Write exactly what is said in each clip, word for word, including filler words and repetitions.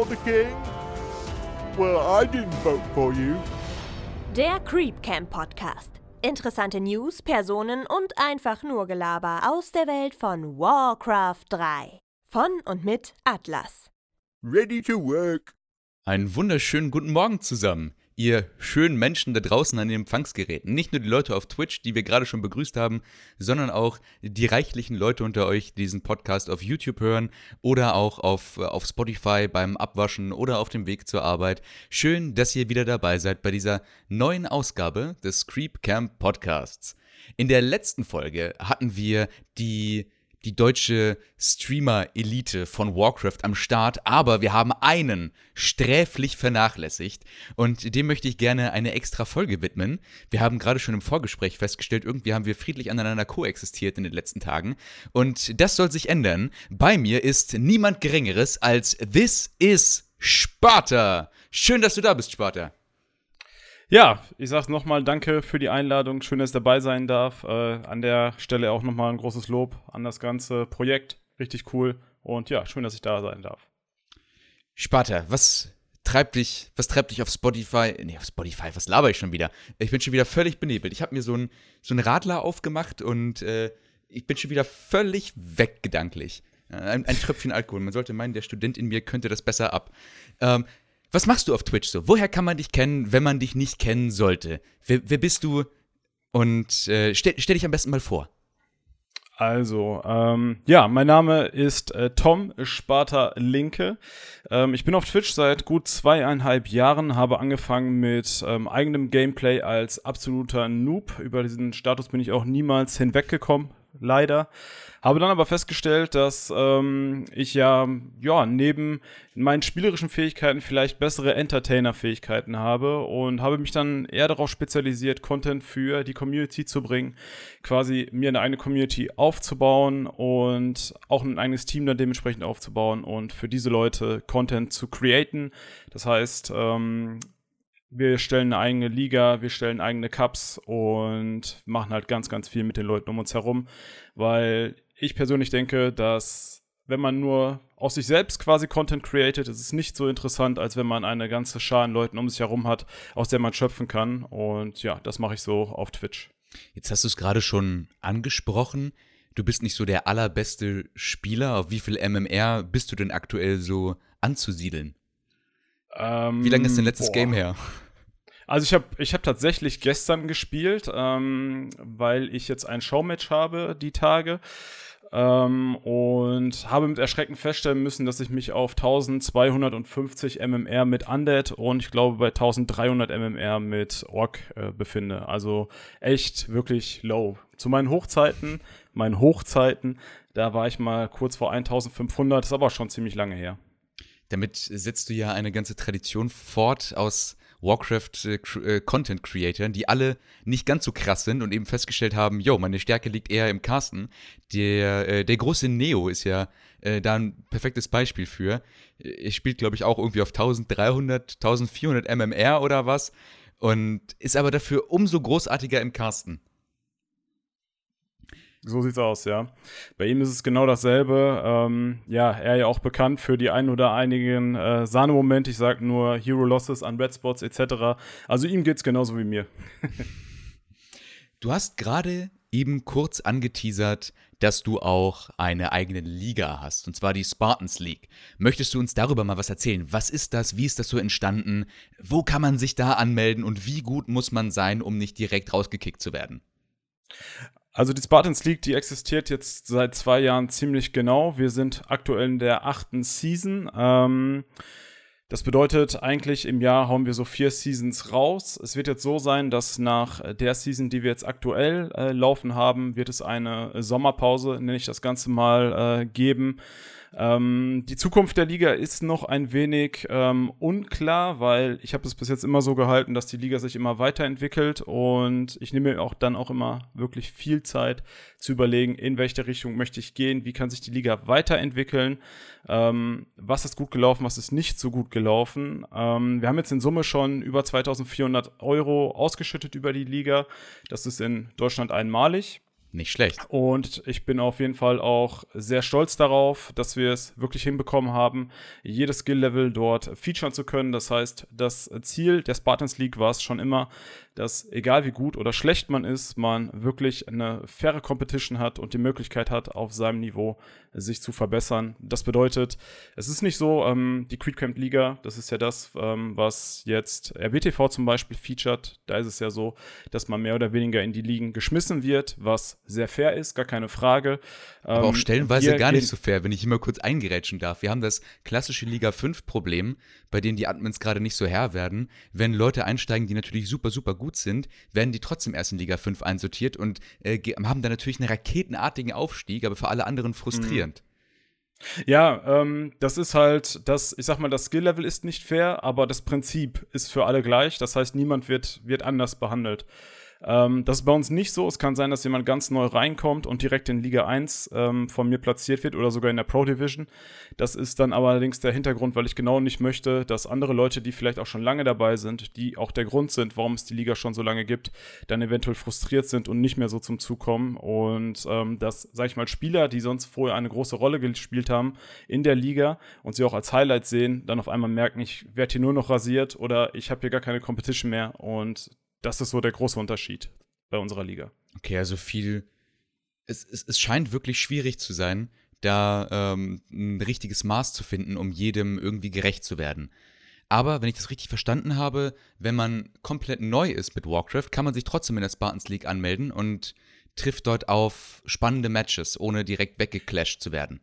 you're the king? Well, I didn't vote for you. Der Creep Camp Podcast. Interessante News, Personen und einfach nur Gelaber aus der Welt von Warcraft drei. Von und mit Atlas. Ready to work. Einen wunderschönen guten Morgen zusammen, ihr schönen Menschen da draußen an den Empfangsgeräten. Nicht nur die Leute auf Twitch, die wir gerade schon begrüßt haben, sondern auch die reichlichen Leute unter euch, die diesen Podcast auf YouTube hören oder auch auf, auf Spotify beim Abwaschen oder auf dem Weg zur Arbeit. Schön, dass ihr wieder dabei seid bei dieser neuen Ausgabe des Creep Camp Podcasts. In der letzten Folge hatten wir die... die deutsche Streamer-Elite von Warcraft am Start, aber wir haben einen sträflich vernachlässigt und dem möchte ich gerne eine extra Folge widmen. Wir haben gerade schon im Vorgespräch festgestellt, irgendwie haben wir friedlich aneinander koexistiert in den letzten Tagen und das soll sich ändern. Bei mir ist niemand Geringeres als This is Sparta. Schön, dass du da bist, Sparta. Ja, ich sag's nochmal, danke für die Einladung, schön, dass ich dabei sein darf. Äh, an der Stelle auch nochmal ein großes Lob an das ganze Projekt, richtig cool und ja, schön, dass ich da sein darf. Sparta, was treibt dich, was treibt dich auf Spotify, nee, auf Spotify, was laber ich schon wieder? Ich bin schon wieder völlig benebelt, ich habe mir so einen so Radler aufgemacht und äh, ich bin schon wieder völlig weg gedanklich. Ein, ein Tröpfchen Alkohol, man sollte meinen, der Student in mir könnte das besser ab. Ähm, Was machst du auf Twitch so? Woher kann man dich kennen, wenn man dich nicht kennen sollte? Wer, wer bist du? Und äh, stell, stell dich am besten mal vor. Also, ähm, ja, mein Name ist äh, Tom Sparta Linke. Ähm, ich bin auf Twitch seit gut zweieinhalb Jahren, habe angefangen mit ähm, eigenem Gameplay als absoluter Noob. Über diesen Status bin ich auch niemals hinweggekommen. Leider. Habe dann aber festgestellt, dass ähm, ich ja, ja neben meinen spielerischen Fähigkeiten vielleicht bessere Entertainer-Fähigkeiten habe und habe mich dann eher darauf spezialisiert, Content für die Community zu bringen, quasi mir eine eigene Community aufzubauen und auch ein eigenes Team dann dementsprechend aufzubauen und für diese Leute Content zu createn. Das heißt, ähm, wir stellen eine eigene Liga, wir stellen eigene Cups und machen halt ganz, ganz viel mit den Leuten um uns herum, weil ich persönlich denke, dass wenn man nur aus sich selbst quasi Content created, ist es nicht so interessant, als wenn man eine ganze Schar an Leuten um sich herum hat, aus der man schöpfen kann und ja, das mache ich so auf Twitch. Jetzt hast du es gerade schon angesprochen, du bist nicht so der allerbeste Spieler, auf wie viel M M R bist du denn aktuell so anzusiedeln? Wie lange ist dein letztes Boah. Game her? Also ich habe ich hab tatsächlich gestern gespielt, ähm, weil ich jetzt ein Showmatch habe die Tage ähm, und habe mit Erschrecken feststellen müssen, dass ich mich auf zwölfhundertfünfzig M M R mit Undead und ich glaube bei dreizehnhundert M M R mit Orc äh, befinde. Also echt wirklich low. Zu meinen Hochzeiten, meinen Hochzeiten, da war ich mal kurz vor eintausendfünfhundert, ist aber schon ziemlich lange her. Damit setzt du ja eine ganze Tradition fort aus Warcraft-Content-Creatoren, äh, die alle nicht ganz so krass sind und eben festgestellt haben, yo, meine Stärke liegt eher im Casten. Der, äh, der große Neo ist ja äh, da ein perfektes Beispiel für. Er spielt, glaube ich, auch irgendwie auf dreizehnhundert, vierzehnhundert M M R oder was und ist aber dafür umso großartiger im Casten. So sieht's aus, ja. Bei ihm ist es genau dasselbe. Ähm, ja, er ja auch bekannt für die ein oder einigen äh, Sahne-Momente. Ich sag nur Hero Losses an Red Spots et cetera. Also ihm geht's genauso wie mir. Du hast gerade eben kurz angeteasert, dass du auch eine eigene Liga hast, und zwar die Spartans League. Möchtest du uns darüber mal was erzählen? Was ist das? Wie ist das so entstanden? Wo kann man sich da anmelden? Und wie gut muss man sein, um nicht direkt rausgekickt zu werden? Also die Spartans League, die existiert jetzt seit zwei Jahren ziemlich genau. Wir sind aktuell in der achten Season. Ähm, das bedeutet, eigentlich im Jahr hauen wir so vier Seasons raus. Es wird jetzt so sein, dass nach der Season, die wir jetzt aktuell äh, laufen haben, wird es eine Sommerpause, nenne ich das Ganze mal, äh, geben. Ähm, die Zukunft der Liga ist noch ein wenig ähm, unklar, weil ich habe es bis jetzt immer so gehalten, dass die Liga sich immer weiterentwickelt und ich nehme mir auch dann auch immer wirklich viel Zeit zu überlegen, in welche Richtung möchte ich gehen, wie kann sich die Liga weiterentwickeln, ähm, was ist gut gelaufen, was ist nicht so gut gelaufen. Ähm, wir haben jetzt in Summe schon über zweitausendvierhundert Euro ausgeschüttet über die Liga, das ist in Deutschland einmalig. Nicht schlecht. Und ich bin auf jeden Fall auch sehr stolz darauf, dass wir es wirklich hinbekommen haben, jedes Skill-Level dort featuren zu können. Das heißt, das Ziel der Spartans League war es schon immer, dass egal wie gut oder schlecht man ist, man wirklich eine faire Competition hat und die Möglichkeit hat, auf seinem Niveau sich zu verbessern. Das bedeutet, es ist nicht so, ähm, die Creep Camp Liga, das ist ja das, ähm, was jetzt R B T V zum Beispiel featured. Da ist es ja so, dass man mehr oder weniger in die Ligen geschmissen wird, was sehr fair ist, gar keine Frage. Aber auch stellenweise gar nicht so fair, wenn ich immer kurz eingerätschen darf. Wir haben das klassische Liga fünf Problem, bei dem die Admins gerade nicht so Herr werden. Wenn Leute einsteigen, die natürlich super, super gut sind, werden die trotzdem erst in Liga fünf einsortiert und äh, haben dann natürlich einen raketenartigen Aufstieg, aber für alle anderen frustrierend. Mhm. Ja, ähm, das ist halt, das, ich sag mal, das Skill-Level ist nicht fair, aber das Prinzip ist für alle gleich. Das heißt, niemand wird, wird anders behandelt. Ähm, das ist bei uns nicht so. Es kann sein, dass jemand ganz neu reinkommt und direkt in Liga eins ähm, von mir platziert wird oder sogar in der Pro-Division. Das ist dann aber allerdings der Hintergrund, weil ich genau nicht möchte, dass andere Leute, die vielleicht auch schon lange dabei sind, die auch der Grund sind, warum es die Liga schon so lange gibt, dann eventuell frustriert sind und nicht mehr so zum Zug kommen. Und ähm, dass, sag ich mal, Spieler, die sonst vorher eine große Rolle gespielt haben in der Liga und sie auch als Highlight sehen, dann auf einmal merken, ich werde hier nur noch rasiert oder ich habe hier gar keine Competition mehr. Und das ist so der große Unterschied bei unserer Liga. Okay, also viel, es, es, es scheint wirklich schwierig zu sein, da ähm, ein richtiges Maß zu finden, um jedem irgendwie gerecht zu werden. Aber, wenn ich das richtig verstanden habe, wenn man komplett neu ist mit Warcraft, kann man sich trotzdem in der Spartans League anmelden und trifft dort auf spannende Matches, ohne direkt weggeclasht zu werden.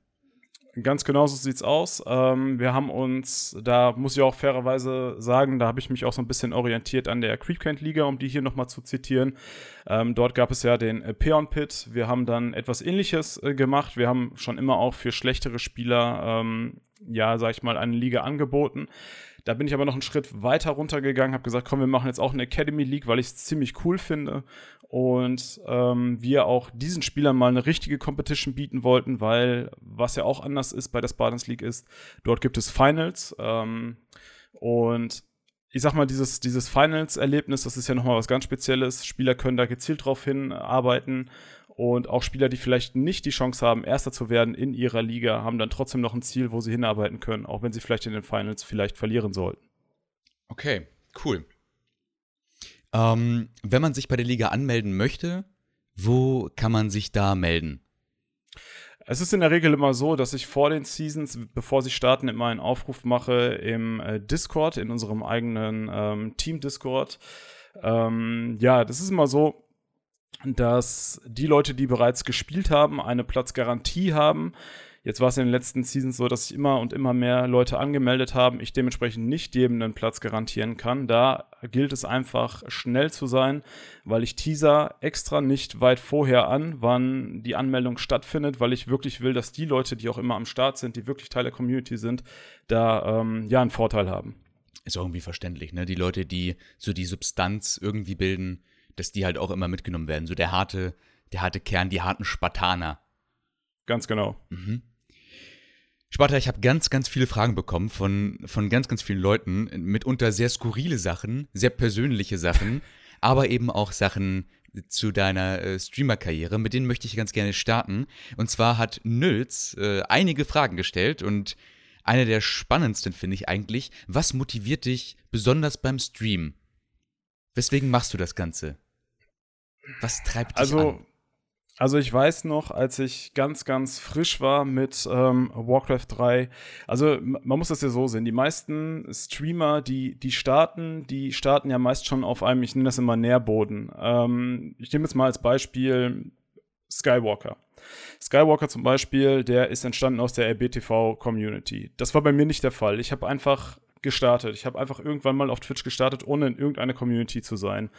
Ganz genau so sieht's aus. Ähm, wir haben uns, da muss ich auch fairerweise sagen, da habe ich mich auch so ein bisschen orientiert an der Creep Camp Liga, um die hier nochmal zu zitieren. Ähm, dort gab es ja den äh, Peon Pit. Wir haben dann etwas Ähnliches äh, gemacht. Wir haben schon immer auch für schlechtere Spieler, ähm, ja, sag ich mal, eine Liga angeboten. Da bin ich aber noch einen Schritt weiter runtergegangen, habe gesagt, komm, wir machen jetzt auch eine Academy League, weil ich es ziemlich cool finde und ähm, wir auch diesen Spielern mal eine richtige Competition bieten wollten, weil was ja auch anders ist bei der Spartans League ist, dort gibt es Finals ähm, und ich sag mal, dieses, dieses Finals-Erlebnis, das ist ja nochmal was ganz Spezielles. Spieler können da gezielt drauf hinarbeiten. Und auch Spieler, die vielleicht nicht die Chance haben, Erster zu werden in ihrer Liga, haben dann trotzdem noch ein Ziel, wo sie hinarbeiten können, auch wenn sie vielleicht in den Finals vielleicht verlieren sollten. Okay, cool. Ähm, wenn man sich bei der Liga anmelden möchte, wo kann man sich da melden? Es ist in der Regel immer so, dass ich vor den Seasons, bevor sie starten, immer einen Aufruf mache im Discord, in unserem eigenen ähm, Team-Discord. Ähm, ja, das ist immer so, dass die Leute, die bereits gespielt haben, eine Platzgarantie haben. Jetzt war es in den letzten Seasons so, dass sich immer und immer mehr Leute angemeldet haben. Ich dementsprechend nicht jedem einen Platz garantieren kann. Da gilt es einfach, schnell zu sein, weil ich teaser extra nicht weit vorher an, wann die Anmeldung stattfindet, weil ich wirklich will, dass die Leute, die auch immer am Start sind, die wirklich Teil der Community sind, da ähm, ja einen Vorteil haben. Ist auch irgendwie verständlich, ne? Die Leute, die so die Substanz irgendwie bilden, dass die halt auch immer mitgenommen werden. So der harte, der harte Kern, die harten Spartaner. Ganz genau. Mhm. Sparta, ich habe ganz, ganz viele Fragen bekommen von, von ganz, ganz vielen Leuten. Mitunter sehr skurrile Sachen, sehr persönliche Sachen, aber eben auch Sachen zu deiner äh, Streamer-Karriere. Mit denen möchte ich ganz gerne starten. Und zwar hat Nülz äh, einige Fragen gestellt und eine der spannendsten finde ich eigentlich, was motiviert dich besonders beim Stream? Weswegen machst du das Ganze? Was treibt dich also, an? Also ich weiß noch, als ich ganz, ganz frisch war mit ähm, Warcraft drei, also man muss das ja so sehen, die meisten Streamer, die, die starten, die starten ja meist schon auf einem, ich nenne das immer Nährboden. Ähm, ich nehme jetzt mal als Beispiel Skywalker. Skywalker zum Beispiel, der ist entstanden aus der R B T V-Community. Das war bei mir nicht der Fall. Ich habe einfach gestartet. Ich habe einfach irgendwann mal auf Twitch gestartet, ohne in irgendeiner Community zu sein.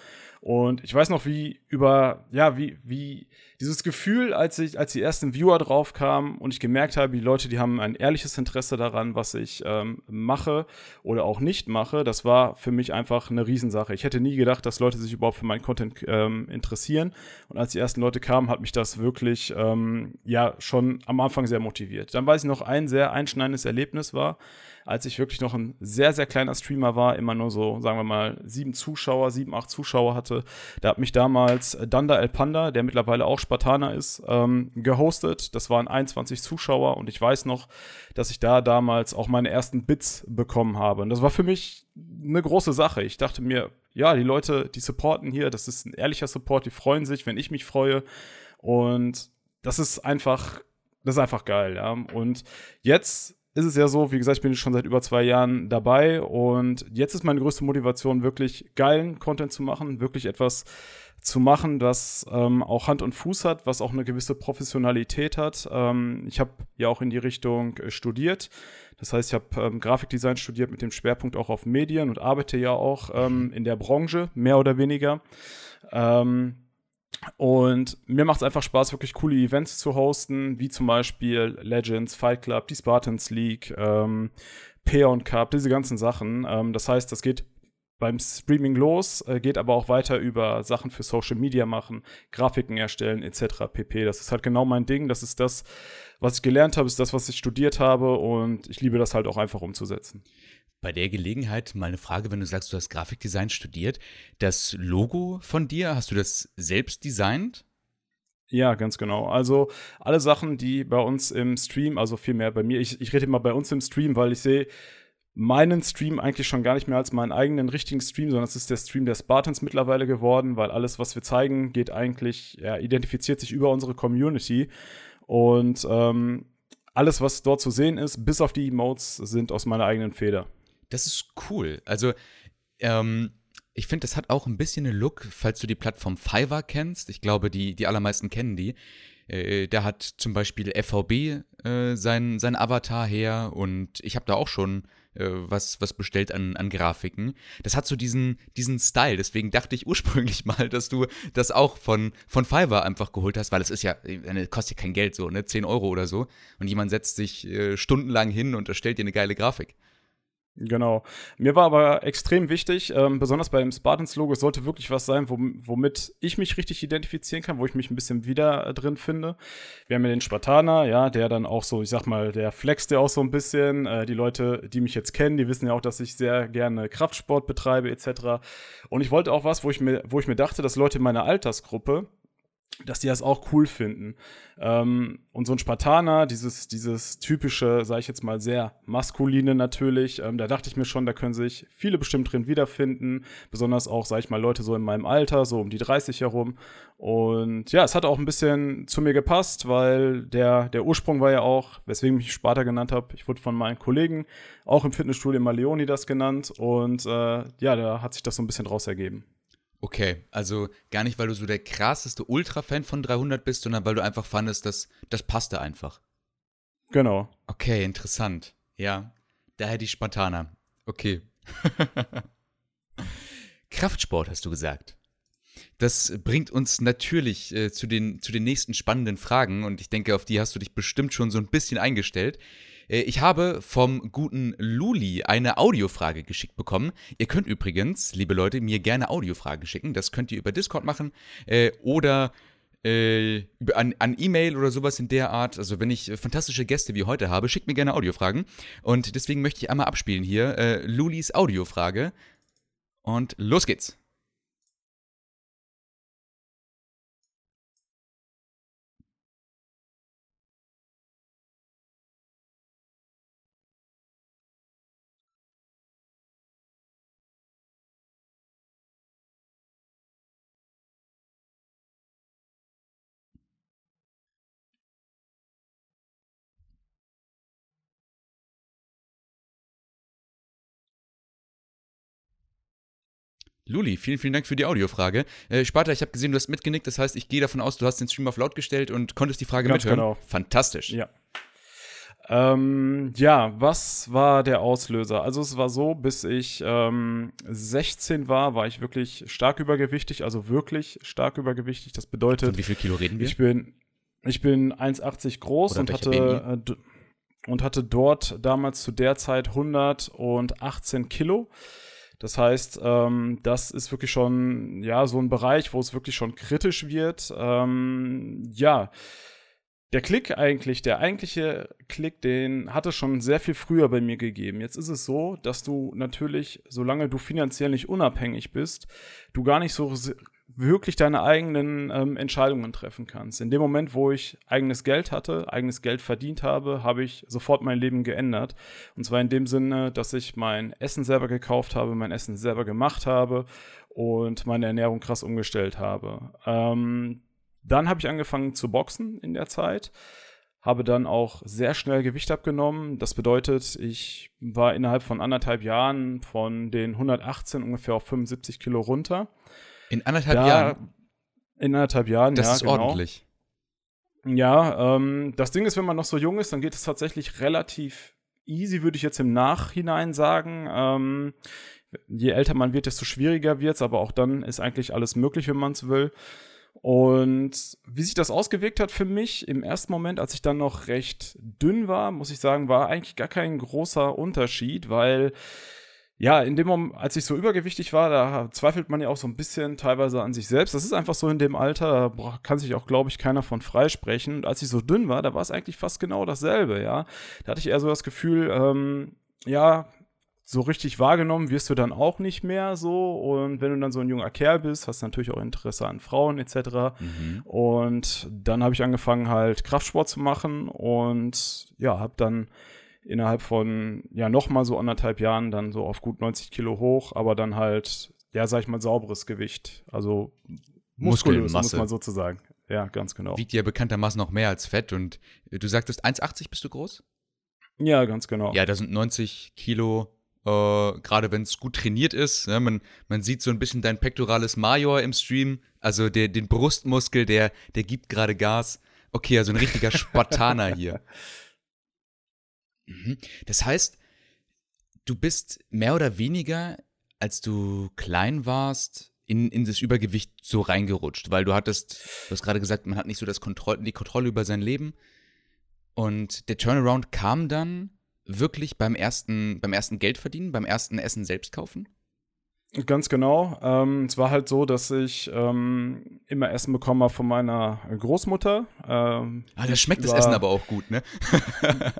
Und ich weiß noch, wie über, ja, wie, wie dieses Gefühl, als ich, als die ersten Viewer drauf kamen und ich gemerkt habe, die Leute, die haben ein ehrliches Interesse daran, was ich ähm, mache oder auch nicht mache, das war für mich einfach eine Riesensache. Ich hätte nie gedacht, dass Leute sich überhaupt für meinen Content ähm, interessieren. Und als die ersten Leute kamen, hat mich das wirklich, ähm, ja, schon am Anfang sehr motiviert. Dann weiß ich noch, ein sehr einschneidendes Erlebnis war, als ich wirklich noch ein sehr, sehr kleiner Streamer war, immer nur so, sagen wir mal, sieben Zuschauer, sieben, acht Zuschauer hatte, hatte. Da hat mich damals Danda El Panda, der mittlerweile auch Spartaner ist, ähm, gehostet. Das waren einundzwanzig Zuschauer und ich weiß noch, dass ich da damals auch meine ersten Bits bekommen habe. Und das war für mich eine große Sache. Ich dachte mir, ja, die Leute, die supporten hier, das ist ein ehrlicher Support, die freuen sich, wenn ich mich freue. Und das ist einfach, das ist einfach geil. Ja? Und jetzt ist es ja so, wie gesagt, ich bin schon seit über zwei Jahren dabei und jetzt ist meine größte Motivation, wirklich geilen Content zu machen, wirklich etwas zu machen, das ähm, auch Hand und Fuß hat, was auch eine gewisse Professionalität hat. Ähm, ich habe ja auch in die Richtung äh, studiert. Das heißt, ich habe ähm, Grafikdesign studiert mit dem Schwerpunkt auch auf Medien und arbeite ja auch ähm, in der Branche, mehr oder weniger. Ähm, Und mir macht es einfach Spaß, wirklich coole Events zu hosten, wie zum Beispiel Legends, Fight Club, die Spartans League, ähm, Peon Cup, diese ganzen Sachen. Ähm, das heißt, das geht beim Streaming los, äh, geht aber auch weiter über Sachen für Social Media machen, Grafiken erstellen et cetera pp. Das ist halt genau mein Ding, das ist das, was ich gelernt habe, ist das, was ich studiert habe und ich liebe das halt auch einfach umzusetzen. Bei der Gelegenheit mal eine Frage, wenn du sagst, du hast Grafikdesign studiert. Das Logo von dir, hast du das selbst designt? Ja, ganz genau. Also alle Sachen, die bei uns im Stream, also vielmehr bei mir, ich, ich rede immer bei uns im Stream, weil ich sehe meinen Stream eigentlich schon gar nicht mehr als meinen eigenen richtigen Stream, sondern es ist der Stream der Spartans mittlerweile geworden, weil alles, was wir zeigen, geht eigentlich, ja, identifiziert sich über unsere Community und ähm, alles, was dort zu sehen ist, bis auf die Emotes, sind aus meiner eigenen Feder. Das ist cool. Also, ähm, ich finde, das hat auch ein bisschen einen Look, falls du die Plattform Fiverr kennst. Ich glaube, die, die allermeisten kennen die. Äh, da hat zum Beispiel F V B äh, sein, sein Avatar her und ich habe da auch schon äh, was, was bestellt an, an Grafiken. Das hat so diesen, diesen Style. Deswegen dachte ich ursprünglich mal, dass du das auch von, von Fiverr einfach geholt hast, weil es ist ja, das kostet ja kein Geld so, ne? zehn Euro oder so. Und jemand setzt sich äh, stundenlang hin und erstellt dir eine geile Grafik. Genau. Mir war aber extrem wichtig, ähm, besonders bei dem Spartans-Logo, es sollte wirklich was sein, womit ich mich richtig identifizieren kann, wo ich mich ein bisschen wieder äh, drin finde. Wir haben ja den Spartaner, ja, der dann auch so, ich sag mal, der flext ja auch so ein bisschen. Äh, die Leute, die mich jetzt kennen, die wissen ja auch, dass ich sehr gerne Kraftsport betreibe et cetera. Und ich wollte auch was, wo ich mir, wo ich mir dachte, dass Leute in meiner Altersgruppe, dass die das auch cool finden. Ähm, und so ein Spartaner, dieses, dieses typische, sage ich jetzt mal, sehr maskuline natürlich, ähm, da dachte ich mir schon, da können sich viele bestimmt drin wiederfinden, besonders auch, sage ich mal, Leute so in meinem Alter, so um die dreißig herum. Und ja, es hat auch ein bisschen zu mir gepasst, weil der, der Ursprung war ja auch, weswegen ich Sparta genannt habe, ich wurde von meinen Kollegen, auch im Fitnessstudio mal Leonidas genannt und äh, ja, da hat sich das so ein bisschen draus ergeben. Okay, also gar nicht, weil du so der krasseste Ultra-Fan von dreihundert bist, sondern weil du einfach fandest, dass das passte einfach. Genau. Okay, interessant. Ja, daher die Spartaner. Okay. Kraftsport, hast du gesagt. Das bringt uns natürlich äh, zu den, zu den nächsten spannenden Fragen und ich denke, auf die hast du dich bestimmt schon so ein bisschen eingestellt. Ich habe vom guten Luli eine Audiofrage geschickt bekommen. Ihr könnt übrigens, liebe Leute, mir gerne Audiofragen schicken. Das könnt ihr über Discord machen äh, oder äh, an, an E-Mail oder sowas in der Art. Also wenn ich fantastische Gäste wie heute habe, schickt mir gerne Audiofragen. Und deswegen möchte ich einmal abspielen hier äh, Lulis Audiofrage. Und los geht's. Luli, vielen, vielen Dank für die Audiofrage. Äh, Sparta, ich habe gesehen, du hast mitgenickt. Das heißt, ich gehe davon aus, du hast den Stream auf laut gestellt und konntest die Frage ganz mithören. Genau. Fantastisch. Ja. Ähm, ja, was war der Auslöser? Also es war so, bis ich ähm, sechzehn war, war ich wirklich stark übergewichtig. Also wirklich stark übergewichtig. Das bedeutet Von wie viel Kilo reden wir? Ich bin, ich bin eins achtzig groß Oder und hatte äh, und hatte dort damals zu der Zeit hundertachtzehn Kilo. Das heißt, ähm, das ist wirklich schon, ja, so ein Bereich, wo es wirklich schon kritisch wird. Ähm, ja, der Klick eigentlich, der eigentliche Klick, den hat es schon sehr viel früher bei mir gegeben. Jetzt ist es so, dass du natürlich, solange du finanziell nicht unabhängig bist, du gar nicht so wirklich deine eigenen ähm, Entscheidungen treffen kannst. In dem Moment, wo ich eigenes Geld hatte, eigenes Geld verdient habe, habe ich sofort mein Leben geändert. Und zwar in dem Sinne, dass ich mein Essen selber gekauft habe, mein Essen selber gemacht habe und meine Ernährung krass umgestellt habe. Ähm, Dann habe ich angefangen zu boxen in der Zeit, habe dann auch sehr schnell Gewicht abgenommen. Das bedeutet, ich war innerhalb von anderthalb Jahren von den hundertachtzehn ungefähr auf fünfundsiebzig Kilo runter. In anderthalb da, Jahren? In anderthalb Jahren, das ja, ist genau. Ordentlich. Ja, ähm, das Ding ist, wenn man noch so jung ist, dann geht es tatsächlich relativ easy, würde ich jetzt im Nachhinein sagen. Ähm, je älter man wird, desto schwieriger wird es, aber auch dann ist eigentlich alles möglich, wenn man es will. Und wie sich das ausgewirkt hat für mich im ersten Moment, als ich dann noch recht dünn war, muss ich sagen, war eigentlich gar kein großer Unterschied, weil ja, in dem Moment, als ich so übergewichtig war, da zweifelt man ja auch so ein bisschen teilweise an sich selbst. Das ist einfach so in dem Alter, da kann sich auch, glaube ich, keiner von freisprechen. Und als ich so dünn war, da war es eigentlich fast genau dasselbe, ja. Da hatte ich eher so das Gefühl, ähm, ja, so richtig wahrgenommen wirst du dann auch nicht mehr so. Und wenn du dann so ein junger Kerl bist, hast du natürlich auch Interesse an Frauen et cetera. Mhm. Und dann habe ich angefangen, halt Kraftsport zu machen. Und ja, habe dann innerhalb von, ja, noch mal so anderthalb Jahren dann so auf gut neunzig Kilo hoch. Aber dann halt, ja, sag ich mal, sauberes Gewicht. Also muskulös, muss man sozusagen. Ja, ganz genau. Wiegt ja bekanntermaßen noch mehr als Fett. Und du sagtest, eins achtzig bist du groß? Ja, ganz genau. Ja, da sind neunzig Kilo... Äh, gerade wenn es gut trainiert ist, ne? man, man sieht so ein bisschen dein pectorales Major im Stream, also der, den Brustmuskel, der, der gibt gerade Gas. Okay, also ein richtiger Spartaner hier. Mhm. Das heißt, du bist mehr oder weniger, als du klein warst, in, in das Übergewicht so reingerutscht, weil du hattest, du hast gerade gesagt, man hat nicht so das Kontroll, die Kontrolle über sein Leben, und der Turnaround kam dann wirklich beim ersten, beim ersten Geld verdienen, beim ersten Essen selbst kaufen? Ganz genau. Ähm, es war halt so, dass ich ähm, immer Essen bekommen habe von meiner Großmutter. Ähm, ah, da schmeckt das Essen aber auch gut, ne?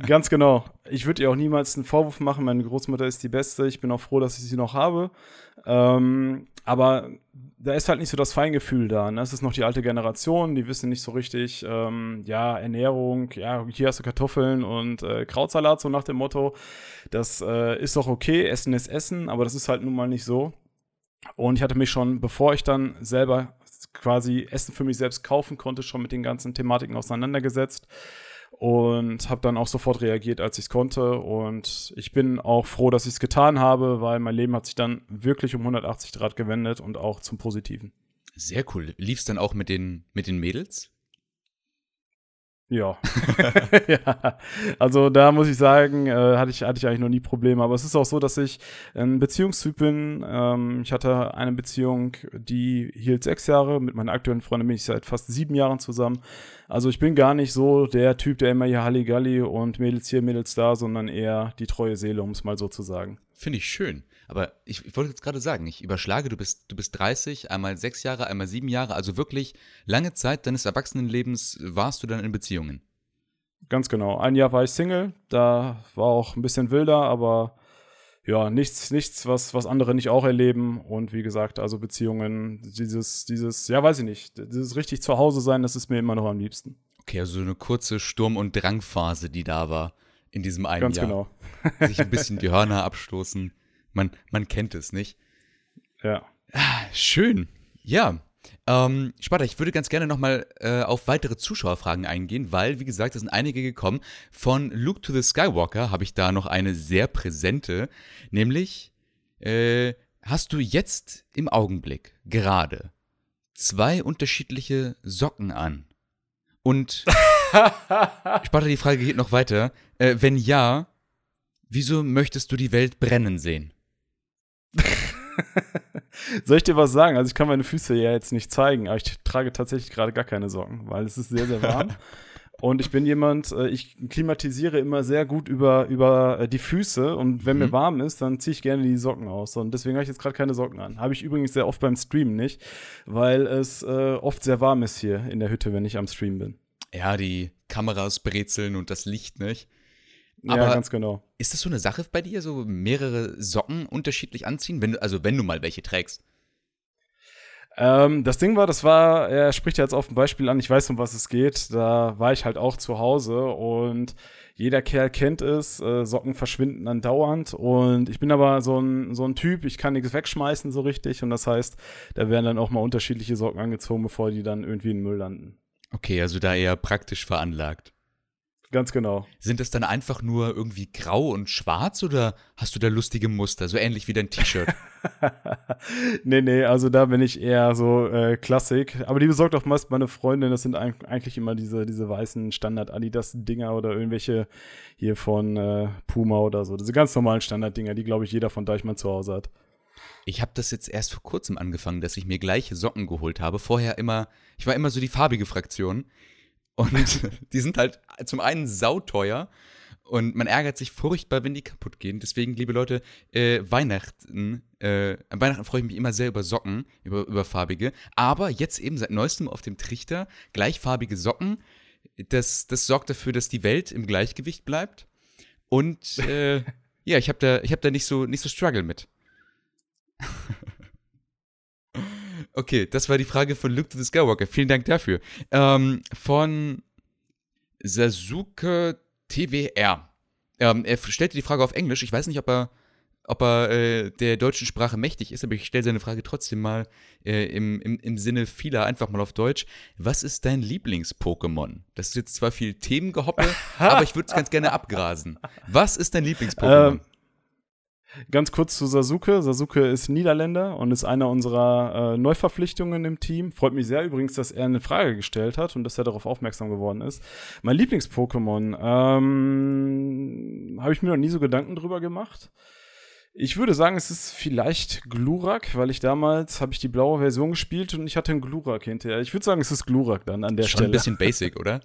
Ganz genau. Ich würde ihr auch niemals einen Vorwurf machen. Meine Großmutter ist die Beste. Ich bin auch froh, dass ich sie noch habe. Ähm, aber da ist halt nicht so das Feingefühl da. Ne? Es ist noch die alte Generation, die wissen nicht so richtig, ähm, ja, Ernährung, ja, hier hast du Kartoffeln und äh, Krautsalat, so nach dem Motto. Das äh, ist doch okay, Essen ist Essen, aber das ist halt nun mal nicht so. Und ich hatte mich schon, bevor ich dann selber quasi Essen für mich selbst kaufen konnte, schon mit den ganzen Thematiken auseinandergesetzt. Und habe dann auch sofort reagiert, als ich es konnte. Und ich bin auch froh, dass ich es getan habe, weil mein Leben hat sich dann wirklich um hundertachtzig Grad gewendet und auch zum Positiven. Sehr cool. Lief es dann auch mit den, mit den Mädels? Ja. Ja. Also da muss ich sagen, äh, hatte ich, hatte ich eigentlich noch nie Probleme. Aber es ist auch so, dass ich ein Beziehungstyp bin. Ähm, ich hatte eine Beziehung, die hielt sechs Jahre. Mit meiner aktuellen Freundin bin ich seit fast sieben Jahren zusammen. Also ich bin gar nicht so der Typ, der immer hier Halligalli und Mädels hier, Mädels da, sondern eher die treue Seele, um es mal so zu sagen. Finde ich schön. Aber ich, ich wollte jetzt gerade sagen, ich überschlage, du bist, du bist dreißig, einmal sechs Jahre, einmal sieben Jahre, also wirklich lange Zeit deines Erwachsenenlebens warst du dann in Beziehungen. Ganz genau. Ein Jahr war ich Single, da war auch ein bisschen wilder, aber ja, nichts, nichts, was, was andere nicht auch erleben. Und wie gesagt, also Beziehungen, dieses, dieses, ja, weiß ich nicht, dieses richtig zu Hause sein, das ist mir immer noch am liebsten. Okay, also eine kurze Sturm- und Drangphase, die da war in diesem einen Ganz Jahr. Ganz genau. Sich ein bisschen die Hörner abstoßen. Man, man kennt es, nicht? Ja. Ah, schön. Ja. Ähm, Sparta, ich würde ganz gerne nochmal äh, auf weitere Zuschauerfragen eingehen, weil, wie gesagt, es sind einige gekommen. Von Luke to the Skywalker habe ich da noch eine sehr präsente, nämlich äh, hast du jetzt im Augenblick gerade zwei unterschiedliche Socken an? Und Sparta, die Frage geht noch weiter. Äh, wenn ja, wieso möchtest du die Welt brennen sehen? Soll ich dir was sagen? Also ich kann meine Füße ja jetzt nicht zeigen, aber ich trage tatsächlich gerade gar keine Socken, weil es ist sehr, sehr warm. Und ich bin jemand, ich klimatisiere immer sehr gut über, über die Füße. Und wenn mhm. mir warm ist, dann ziehe ich gerne die Socken aus. Und deswegen habe ich jetzt gerade keine Socken an. Habe ich übrigens sehr oft beim Streamen nicht, weil es äh, oft sehr warm ist hier in der Hütte, wenn ich am Stream bin. ja, die Kameras brezeln und das Licht nicht. Aber ja, ganz genau. Ist das so eine Sache bei dir, so mehrere Socken unterschiedlich anziehen, wenn du, also wenn du mal welche trägst? Ähm, das Ding war, das war, er spricht ja jetzt auf ein Beispiel an, ich weiß, um was es geht, da war ich halt auch zu Hause und jeder Kerl kennt es, äh, Socken verschwinden andauernd und ich bin aber so ein, so ein Typ, ich kann nichts wegschmeißen so richtig und das heißt, da werden dann auch mal unterschiedliche Socken angezogen, bevor die dann irgendwie in den Müll landen. Okay, also da eher praktisch veranlagt. Ganz genau. Sind das dann einfach nur irgendwie grau und schwarz oder hast du da lustige Muster, so ähnlich wie dein T-Shirt? nee, nee, also da bin ich eher so äh, Klassik. Aber die besorgt auch meist meine Freundin. Das sind eigentlich immer diese, diese weißen Standard-Adidas-Dinger oder irgendwelche hier von äh, Puma oder so. Diese ganz normalen Standard-Dinger, die, glaube ich, jeder von Deichmann zu Hause hat. Ich habe das jetzt erst vor kurzem angefangen, dass ich mir gleiche Socken geholt habe. Vorher immer, ich war immer so die farbige Fraktion. Und die sind halt zum einen sauteuer und man ärgert sich furchtbar, wenn die kaputt gehen. Deswegen, liebe Leute, äh, Weihnachten, äh, an Weihnachten freue ich mich immer sehr über Socken, über, über farbige. Aber jetzt eben seit neuestem auf dem Trichter gleichfarbige Socken, das, das sorgt dafür, dass die Welt im Gleichgewicht bleibt. Und äh, ja, ich habe da, ich hab da nicht so, nicht so Struggle mit. Okay, das war die Frage von Luke to the Skywalker. Vielen Dank dafür. Ähm, von Sasuke T W R. Ähm, er stellte die Frage auf Englisch. Ich weiß nicht, ob er, ob er äh, der deutschen Sprache mächtig ist, aber ich stelle seine Frage trotzdem mal äh, im, im, im Sinne vieler einfach mal auf Deutsch. Was ist dein Lieblings-Pokémon? Das ist jetzt zwar viel Themengehoppe, aber ich würde es ganz gerne abgrasen. Was ist dein Lieblings-Pokémon? Ähm. Ganz kurz zu Sasuke. Sasuke ist Niederländer und ist einer unserer äh, Neuverpflichtungen im Team. Freut mich sehr übrigens, dass er eine Frage gestellt hat und dass er darauf aufmerksam geworden ist. Mein Lieblings-Pokémon, ähm, habe ich mir noch nie so Gedanken drüber gemacht. Ich würde sagen, es ist vielleicht Glurak, weil ich damals, habe ich die blaue Version gespielt und ich hatte einen Glurak hinterher. Ich würde sagen, es ist Glurak dann an der Stelle. Schon ein bisschen basic, oder?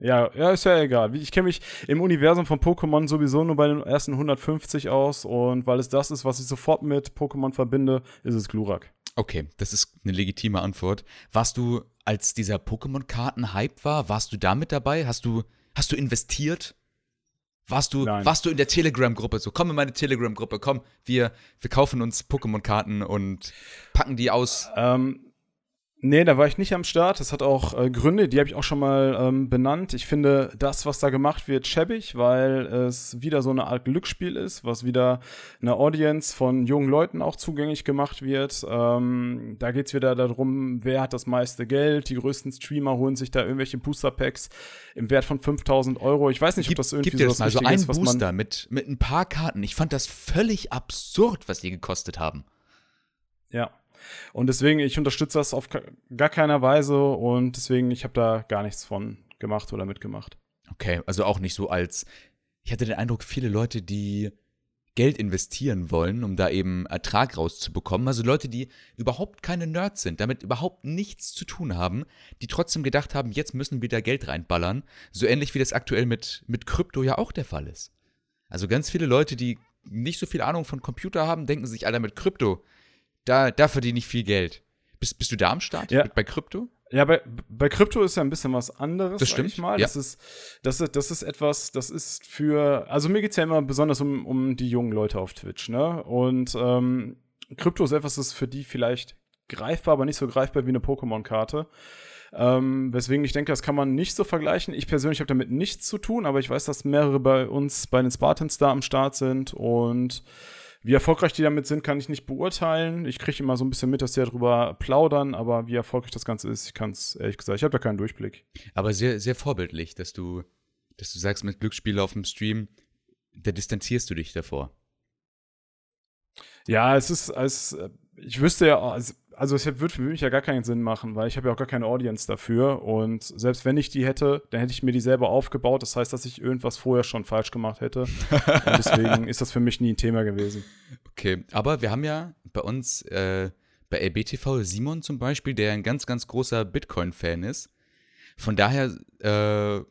Ja, ja, ist ja egal. Ich kenne mich im Universum von Pokémon sowieso nur bei den ersten hundertfünfzig aus und weil es das ist, was ich sofort mit Pokémon verbinde, ist es Glurak. Okay, das ist eine legitime Antwort. Warst du, als dieser Pokémon-Karten-Hype war, warst du da mit dabei? Hast du, hast du investiert? Warst du, warst du in der Telegram-Gruppe? So, komm in meine Telegram-Gruppe, komm, wir, wir kaufen uns Pokémon-Karten und packen die aus. Ähm. Nee, da war ich nicht am Start. Das hat auch äh, Gründe, die habe ich auch schon mal ähm, benannt. Ich finde das, was da gemacht wird, schäbig, weil es wieder so eine Art Glücksspiel ist, was wieder einer Audience von jungen Leuten auch zugänglich gemacht wird. Ähm, da geht's wieder darum, wer hat das meiste Geld. Die größten Streamer holen sich da irgendwelche Booster-Packs im Wert von fünftausend Euro. Ich weiß nicht, gib, ob das irgendwie so das also ein Booster man mit, mit ein paar Karten. Ich fand das völlig absurd, was die gekostet haben. Ja. Und deswegen, ich unterstütze das auf gar keiner Weise und deswegen, ich habe da gar nichts von gemacht oder mitgemacht. Okay, also auch nicht so als, ich hatte den Eindruck, viele Leute, die Geld investieren wollen, um da eben Ertrag rauszubekommen, also Leute, die überhaupt keine Nerds sind, damit überhaupt nichts zu tun haben, die trotzdem gedacht haben, jetzt müssen wir da Geld reinballern, so ähnlich wie das aktuell mit, mit Krypto ja auch der Fall ist. Also ganz viele Leute, die nicht so viel Ahnung von Computer haben, denken sich, Alter, mit Krypto, Da, da verdiene ich viel Geld. Bist, bist du da am Start? Ja. Bei Krypto? Ja, bei, bei Krypto ist ja ein bisschen was anderes, das stimmt, sag ich mal. Ja. Das ist, das ist, das ist etwas, das ist für, also mir geht es ja immer besonders um, um die jungen Leute auf Twitch, ne? Und ähm, Krypto ist etwas, das ist für die vielleicht greifbar, aber nicht so greifbar wie eine Pokémon-Karte. Ähm, weswegen ich denke, das kann man nicht so vergleichen. Ich persönlich habe damit nichts zu tun, aber ich weiß, dass mehrere bei uns, bei den Spartans da am Start sind und wie erfolgreich die damit sind, kann ich nicht beurteilen. Ich kriege immer so ein bisschen mit, dass die darüber plaudern, aber wie erfolgreich das Ganze ist, ich kann es ehrlich gesagt, ich habe da keinen Durchblick. Aber sehr, sehr vorbildlich, dass du, dass du sagst, mit Glücksspielen auf dem Stream, da distanzierst du dich davor. Ja, es ist, als ich wüsste ja, also, also es würde für mich ja gar keinen Sinn machen, weil ich habe ja auch gar keine Audience dafür und selbst wenn ich die hätte, dann hätte ich mir die selber aufgebaut. Das heißt, dass ich irgendwas vorher schon falsch gemacht hätte und deswegen ist das für mich nie ein Thema gewesen. Okay, aber wir haben ja bei uns, äh, bei R B T V Simon zum Beispiel, der ein ganz, ganz großer Bitcoin-Fan ist. Von daher, äh,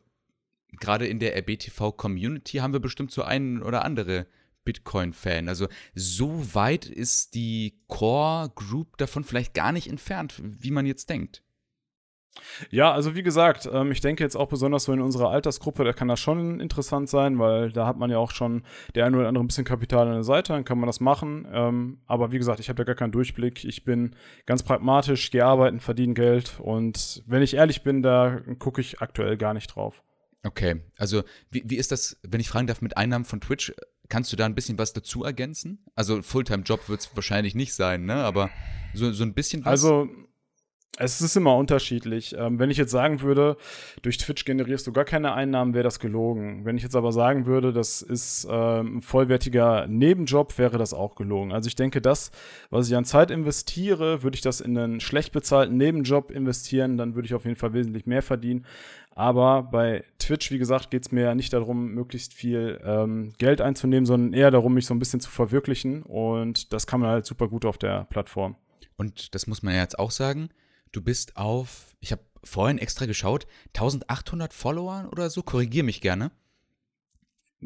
gerade in der R B T V-Community haben wir bestimmt so einen oder andere Bitcoin-Fan. Also so weit ist die Core-Group davon vielleicht gar nicht entfernt, wie man jetzt denkt. Ja, also wie gesagt, ähm, ich denke jetzt auch besonders so in unserer Altersgruppe, da kann das schon interessant sein, weil da hat man ja auch schon der eine oder andere ein bisschen Kapital an der Seite, dann kann man das machen. Ähm, aber wie gesagt, ich habe da gar keinen Durchblick. Ich bin ganz pragmatisch, gehe arbeiten, verdiene Geld und wenn ich ehrlich bin, da gucke ich aktuell gar nicht drauf. Okay, also wie, wie ist das, wenn ich fragen darf, mit Einnahmen von Twitch? Kannst du da ein bisschen was dazu ergänzen? Also Fulltime-Job wird es wahrscheinlich nicht sein, ne? Aber so, so ein bisschen was? Also es ist immer unterschiedlich. Ähm, wenn ich jetzt sagen würde, durch Twitch generierst du gar keine Einnahmen, wäre das gelogen. Wenn ich jetzt aber sagen würde, das ist ähm, ein vollwertiger Nebenjob, wäre das auch gelogen. Also ich denke, das, was ich an Zeit investiere, würde ich das in einen schlecht bezahlten Nebenjob investieren, dann würde ich auf jeden Fall wesentlich mehr verdienen. Aber bei Twitch, wie gesagt, geht es mir ja nicht darum, möglichst viel ähm, Geld einzunehmen, sondern eher darum, mich so ein bisschen zu verwirklichen. Und das kann man halt super gut auf der Plattform. Und das muss man ja jetzt auch sagen, du bist auf, ich habe vorhin extra geschaut, eintausendachthundert Follower oder so, korrigiere mich gerne.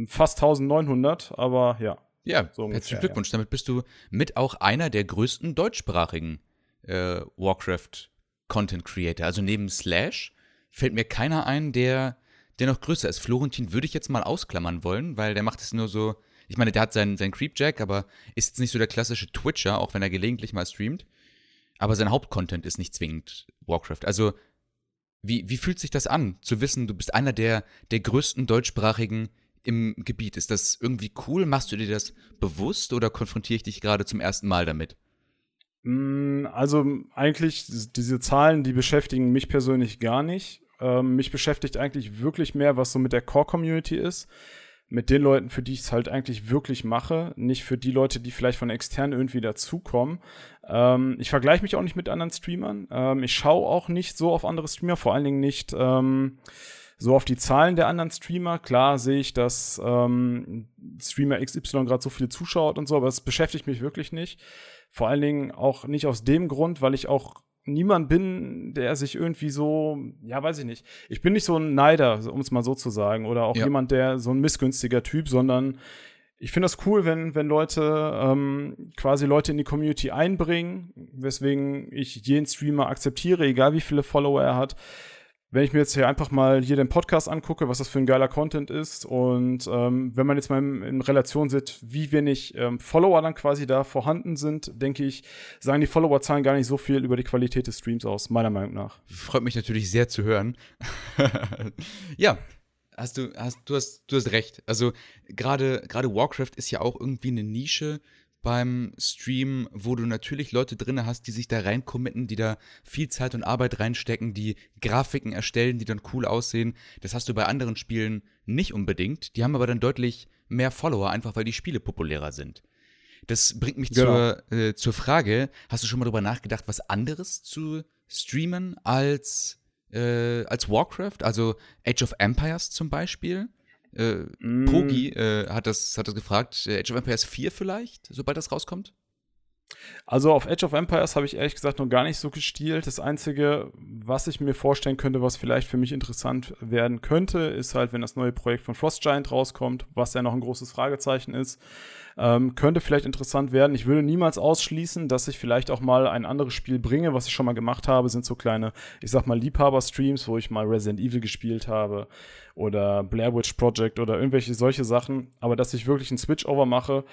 Fast eintausendneunhundert, aber ja. Ja, so herzlichen Glückwunsch, ja. Damit bist du mit auch einer der größten deutschsprachigen äh, Warcraft-Content-Creator. Also neben Slash fällt mir keiner ein, der, der noch größer ist. Florentin würde ich jetzt mal ausklammern wollen, weil der macht es nur so, ich meine, der hat seinen, seinen Creep-Jack, aber ist jetzt nicht so der klassische Twitcher, auch wenn er gelegentlich mal streamt. Aber sein Hauptcontent ist nicht zwingend Warcraft. Also, wie, wie fühlt sich das an, zu wissen, du bist einer der, der größten Deutschsprachigen im Gebiet? Ist das irgendwie cool? Machst du dir das bewusst oder konfrontiere ich dich gerade zum ersten Mal damit? Also, eigentlich, diese Zahlen, die beschäftigen mich persönlich gar nicht. Ähm, mich beschäftigt eigentlich wirklich mehr, was so mit der Core-Community ist. Mit den Leuten, für die ich es halt eigentlich wirklich mache, nicht für die Leute, die vielleicht von extern irgendwie dazukommen. Ähm, ich vergleiche mich auch nicht mit anderen Streamern. Ähm, ich schaue auch nicht so auf andere Streamer, vor allen Dingen nicht ähm, so auf die Zahlen der anderen Streamer. Klar sehe ich, dass ähm, Streamer X Y gerade so viel zuschaut und so, aber es beschäftigt mich wirklich nicht. Vor allen Dingen auch nicht aus dem Grund, weil ich auch niemand bin, der sich irgendwie so, ja, weiß ich nicht. Ich bin nicht so ein Neider, um es mal so zu sagen, oder auch ja. jemand, der so ein missgünstiger Typ, sondern ich finde das cool, wenn, wenn Leute ähm, quasi Leute in die Community einbringen, weswegen ich jeden Streamer akzeptiere, egal wie viele Follower er hat. Wenn ich mir jetzt hier einfach mal hier den Podcast angucke, was das für ein geiler Content ist und ähm, wenn man jetzt mal in, in Relation sieht, wie wenig ähm, Follower dann quasi da vorhanden sind, denke ich, sagen die Followerzahlen gar nicht so viel über die Qualität des Streams aus, meiner Meinung nach. Freut mich natürlich sehr zu hören. Ja, hast du, hast, du hast, du hast recht. Also gerade gerade Warcraft ist ja auch irgendwie eine Nische beim Stream, wo du natürlich Leute drin hast, die sich da reincommitten, die da viel Zeit und Arbeit reinstecken, die Grafiken erstellen, die dann cool aussehen. Das hast du bei anderen Spielen nicht unbedingt. Die haben aber dann deutlich mehr Follower, einfach weil die Spiele populärer sind. Das bringt mich genau. zur, äh, zur Frage, hast du schon mal drüber nachgedacht, was anderes zu streamen als, äh, als Warcraft? Also Age of Empires zum Beispiel? Äh, mm. Pogi äh, hat, das, hat das gefragt, Age of Empires vier vielleicht, sobald das rauskommt? Also auf Age of Empires habe ich ehrlich gesagt noch gar nicht so gestielt. Das Einzige, was ich mir vorstellen könnte, was vielleicht für mich interessant werden könnte, ist halt, wenn das neue Projekt von Frostgiant rauskommt, was ja noch ein großes Fragezeichen ist, ähm, könnte vielleicht interessant werden. Ich würde niemals ausschließen, dass ich vielleicht auch mal ein anderes Spiel bringe, was ich schon mal gemacht habe, sind so kleine, ich sag mal, Liebhaber-Streams, wo ich mal Resident Evil gespielt habe oder Blair Witch Project oder irgendwelche solche Sachen. Aber dass ich wirklich einen Switch-Over mache,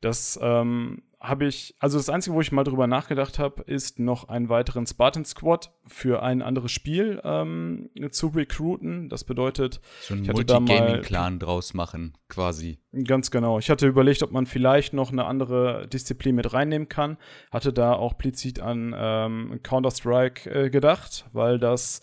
das ähm, habe ich, also das Einzige, wo ich mal drüber nachgedacht habe, ist noch einen weiteren Spartan Squad für ein anderes Spiel ähm, zu recruiten. Das bedeutet, so ein Multigaming-Clan draus machen, quasi. Ganz genau. Ich hatte überlegt, ob man vielleicht noch eine andere Disziplin mit reinnehmen kann. Hatte da auch plizit an ähm, Counter-Strike äh, gedacht, weil das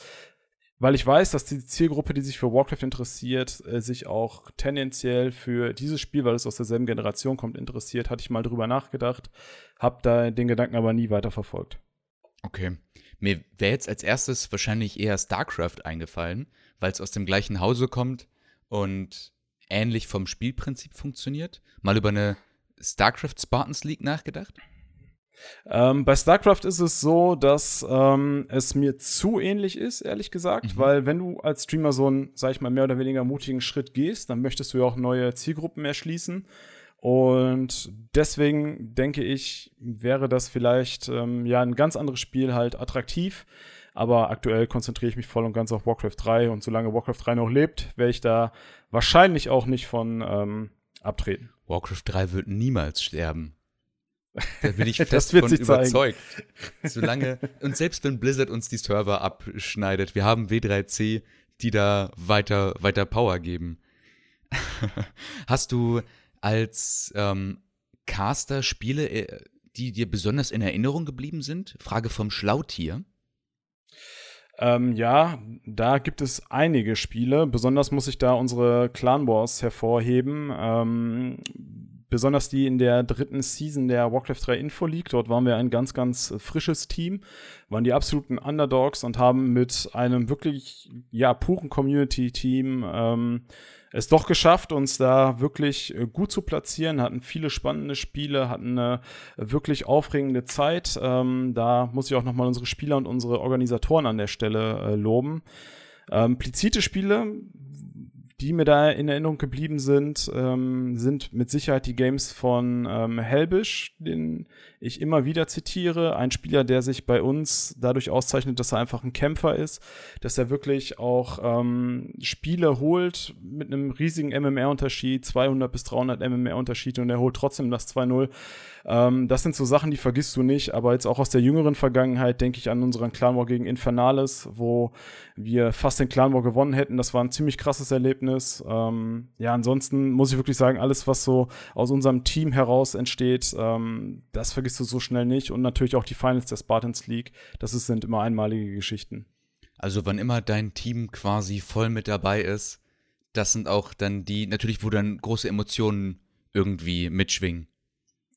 Weil ich weiß, dass die Zielgruppe, die sich für Warcraft interessiert, sich auch tendenziell für dieses Spiel, weil es aus derselben Generation kommt, interessiert, hatte ich mal drüber nachgedacht, habe da den Gedanken aber nie weiter verfolgt. Okay. Mir wäre jetzt als erstes wahrscheinlich eher StarCraft eingefallen, weil es aus dem gleichen Hause kommt und ähnlich vom Spielprinzip funktioniert. Mal über eine StarCraft Spartans League nachgedacht? Ähm, bei StarCraft ist es so, dass ähm, es mir zu ähnlich ist, ehrlich gesagt, mhm. weil wenn du als Streamer so einen, sag ich mal, mehr oder weniger mutigen Schritt gehst, dann möchtest du ja auch neue Zielgruppen erschließen und deswegen denke ich, wäre das vielleicht ähm, ja ein ganz anderes Spiel halt attraktiv, aber aktuell konzentriere ich mich voll und ganz auf Warcraft drei und solange Warcraft drei noch lebt, werde ich da wahrscheinlich auch nicht von ähm, abtreten. Warcraft drei wird niemals sterben. Da bin ich fest von überzeugt. Solange, und selbst wenn Blizzard uns die Server abschneidet, wir haben W drei C, die da weiter, weiter Power geben. Hast du als ähm, Caster Spiele, die dir besonders in Erinnerung geblieben sind? Frage vom Schlautier. Ähm, ja, da gibt es einige Spiele. Besonders muss ich da unsere Clan Wars hervorheben. Ähm, besonders die in der dritten Season der Warcraft drei Info League. Dort waren wir ein ganz, ganz frisches Team, waren die absoluten Underdogs und haben mit einem wirklich, ja, puren Community-Team ähm, es doch geschafft, uns da wirklich gut zu platzieren, hatten viele spannende Spiele, hatten eine wirklich aufregende Zeit. Ähm, da muss ich auch nochmal unsere Spieler und unsere Organisatoren an der Stelle äh, loben. Ähm, plizite Spiele, die mir da in Erinnerung geblieben sind, ähm, sind mit Sicherheit die Games von ähm, Helbisch, den ich immer wieder zitiere. Ein Spieler, der sich bei uns dadurch auszeichnet, dass er einfach ein Kämpfer ist, dass er wirklich auch ähm, Spiele holt mit einem riesigen M M R-Unterschied, zweihundert bis dreihundert M M R-Unterschied und er holt trotzdem das zwei null. Ähm, das sind so Sachen, die vergisst du nicht, aber jetzt auch aus der jüngeren Vergangenheit denke ich an unseren Clan War gegen Infernales, wo wir fast den Clan War gewonnen hätten. Das war ein ziemlich krasses Erlebnis. Ähm, ja, ansonsten muss ich wirklich sagen, alles, was so aus unserem Team heraus entsteht, ähm, das vergisst du so schnell nicht. Und natürlich auch die Finals der Spartans League, das ist, sind immer einmalige Geschichten. Also wann immer dein Team quasi voll mit dabei ist, das sind auch dann die, natürlich, wo dann große Emotionen irgendwie mitschwingen.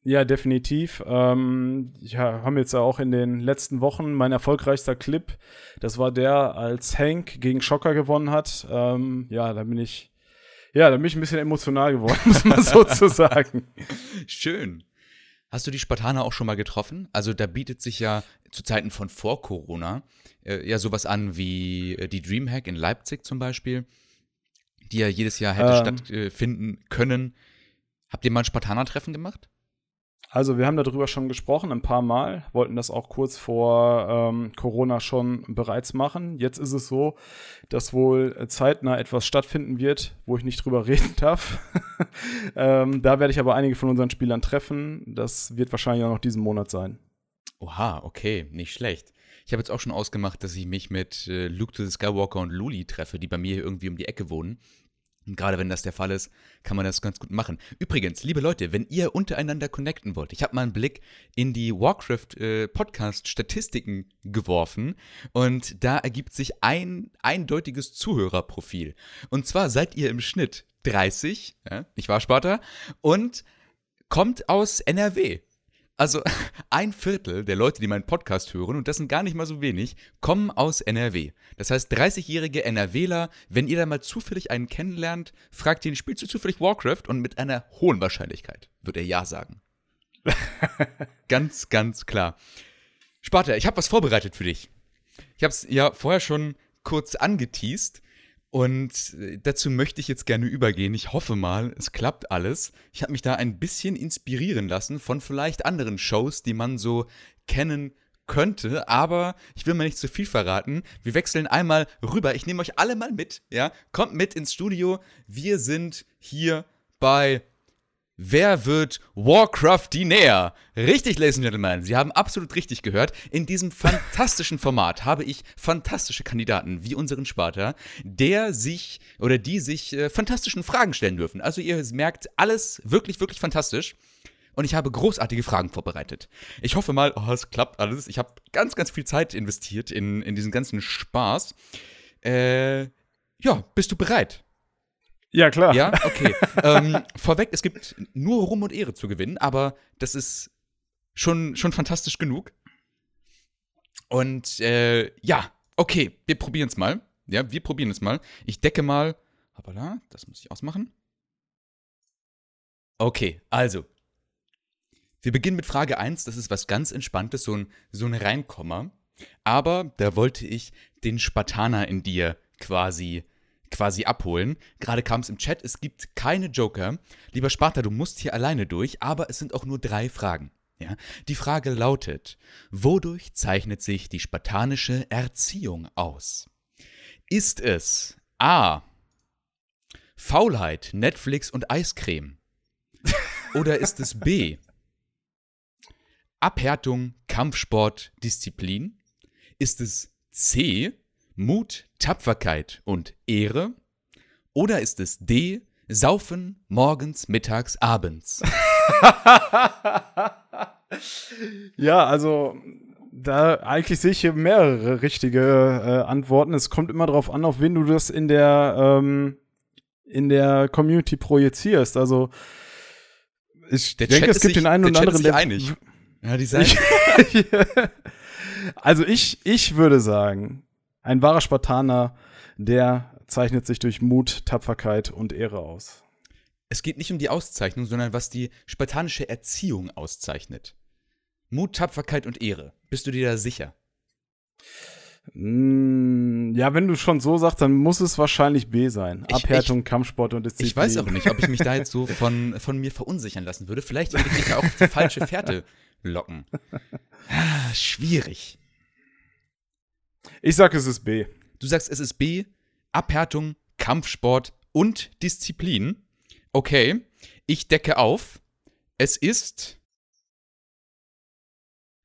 Ja, definitiv. Ähm, ja, haben jetzt auch in den letzten Wochen mein erfolgreichster Clip, das war der, als Hank gegen Schocker gewonnen hat. Ähm, ja, da bin ich, ja, da bin ich ein bisschen emotional geworden, muss man sozusagen. Schön. Hast du die Spartaner auch schon mal getroffen? Also da bietet sich ja zu Zeiten von vor Corona äh, ja sowas an wie die Dreamhack in Leipzig zum Beispiel, die ja jedes Jahr hätte ähm, stattfinden können. Habt ihr mal ein Spartaner-Treffen gemacht? Also wir haben darüber schon gesprochen, ein paar Mal, wollten das auch kurz vor ähm, Corona schon bereits machen. Jetzt ist es so, dass wohl zeitnah etwas stattfinden wird, wo ich nicht drüber reden darf. ähm, da werde ich aber einige von unseren Spielern treffen. Das wird wahrscheinlich auch noch diesen Monat sein. Oha, okay, nicht schlecht. Ich habe jetzt auch schon ausgemacht, dass ich mich mit äh, Luke to the Skywalker und Luli treffe, die bei mir irgendwie um die Ecke wohnen. Und gerade wenn das der Fall ist, kann man das ganz gut machen. Übrigens, liebe Leute, wenn ihr untereinander connecten wollt, ich habe mal einen Blick in die Warcraft-Podcast-Statistiken äh, geworfen und da ergibt sich ein eindeutiges Zuhörerprofil. Und zwar seid ihr im Schnitt dreißig, ja, nicht wahr, Sparta, und kommt aus N R W. Also ein Viertel der Leute, die meinen Podcast hören, und das sind gar nicht mal so wenig, kommen aus N R W. Das heißt, dreißigjährige NRWler, wenn ihr da mal zufällig einen kennenlernt, fragt ihn, spielst du zufällig Warcraft? Und mit einer hohen Wahrscheinlichkeit wird er ja sagen. Ganz, ganz klar. Sparta, ich habe was vorbereitet für dich. Ich habe es ja vorher schon kurz angeteast. Und dazu möchte ich jetzt gerne übergehen. Ich hoffe mal, es klappt alles. Ich habe mich da ein bisschen inspirieren lassen von vielleicht anderen Shows, die man so kennen könnte. Aber ich will mir nicht zu viel verraten. Wir wechseln einmal rüber. Ich nehme euch alle mal mit. Ja, kommt mit ins Studio. Wir sind hier bei Wer wird Warcraftiner? Richtig, Ladies and Gentlemen, Sie haben absolut richtig gehört. In diesem fantastischen Format habe ich fantastische Kandidaten wie unseren Sparta, der sich oder die sich äh, fantastischen Fragen stellen dürfen. Also ihr merkt, alles wirklich, wirklich fantastisch. Und ich habe großartige Fragen vorbereitet. Ich hoffe mal, oh, es klappt alles. Ich habe ganz, ganz viel Zeit investiert in, in diesen ganzen Spaß. Äh, ja, bist du bereit? Ja, klar. Ja, okay. ähm, vorweg, es gibt nur Ruhm und Ehre zu gewinnen, aber das ist schon, schon fantastisch genug. Und äh, ja, okay, wir probieren es mal. Ja, wir probieren es mal. Ich decke mal. Hoppala, das muss ich ausmachen. Okay, also. Wir beginnen mit Frage eins. Das ist was ganz Entspanntes, so ein, so ein Reinkommer. Aber da wollte ich den Spartaner in dir quasi quasi abholen. Gerade kam es im Chat, es gibt keine Joker. Lieber Sparta, du musst hier alleine durch, aber es sind auch nur drei Fragen. Ja? Die Frage lautet, wodurch zeichnet sich die spartanische Erziehung aus? Ist es A. Faulheit, Netflix und Eiscreme? Oder ist es B. Abhärtung, Kampfsport, Disziplin? Ist es C. Mut, Tapferkeit und Ehre? Oder ist es D. Saufen morgens, mittags, abends? Ja, also da eigentlich sehe ich hier mehrere richtige äh, Antworten. Es kommt immer darauf an, auf wen du das in der ähm, in der Community projizierst. Also ich der denke, Chat es gibt sich, den einen oder anderen, der einig. Ja, die sagen. Also ich, ich würde sagen, ein wahrer Spartaner, der zeichnet sich durch Mut, Tapferkeit und Ehre aus. Es geht nicht um die Auszeichnung, sondern was die spartanische Erziehung auszeichnet. Mut, Tapferkeit und Ehre. Bist du dir da sicher? Mm, ja, wenn du schon so sagst, dann muss es wahrscheinlich B sein. Ich, Abhärtung, ich, Kampfsport und Disziplin. Ich weiß auch nicht, ob ich mich da jetzt so von, von mir verunsichern lassen würde. Vielleicht würde ich mich ja auch auf die falsche Fährte locken. Ah, schwierig. Ich sag, es ist B. Du sagst, es ist B, Abhärtung, Kampfsport und Disziplin. Okay, ich decke auf. Es ist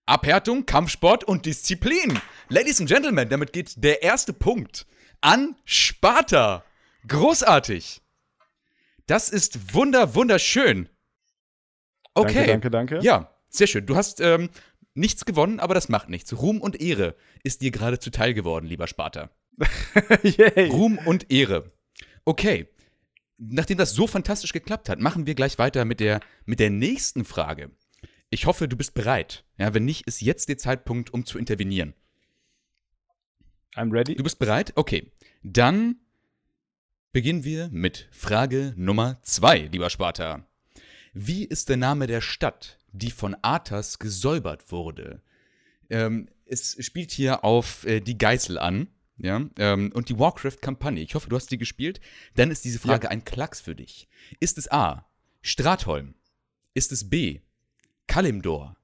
Abhärtung, Kampfsport und Disziplin. Ladies and Gentlemen, damit geht der erste Punkt an Sparta. Großartig. Das ist wunder, wunderschön. Okay. Danke, danke, danke. Ja, sehr schön. Du hast ähm, nichts gewonnen, aber das macht nichts. Ruhm und Ehre ist dir gerade zuteil geworden, lieber Sparta. Yay. Ruhm und Ehre. Okay. Nachdem das so fantastisch geklappt hat, machen wir gleich weiter mit der, mit der nächsten Frage. Ich hoffe, du bist bereit. Ja, wenn nicht, ist jetzt der Zeitpunkt, um zu intervenieren. I'm ready. Du bist bereit? Okay. Dann beginnen wir mit Frage Nummer zwei, lieber Sparta. Wie ist der Name der Stadt, die von Arthas gesäubert wurde? Ähm, es spielt hier auf äh, die Geißel an. Ja, ähm, und die Warcraft-Kampagne. Ich hoffe, du hast die gespielt. Dann ist diese Frage ja. ein Klacks für dich. Ist es A. Stratholm? Ist es B. Kalimdor?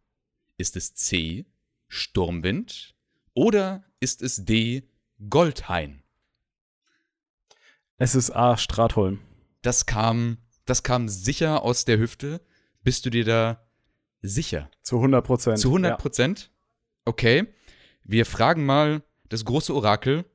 Ist es C. Sturmwind? Oder ist es D. Goldhain? Es ist A. Stratholm. Das kam, das kam sicher aus der Hüfte. Bist du dir da sicher? Zu hundert Prozent. Zu hundert Prozent? Ja. Okay. Wir fragen mal das große Orakel.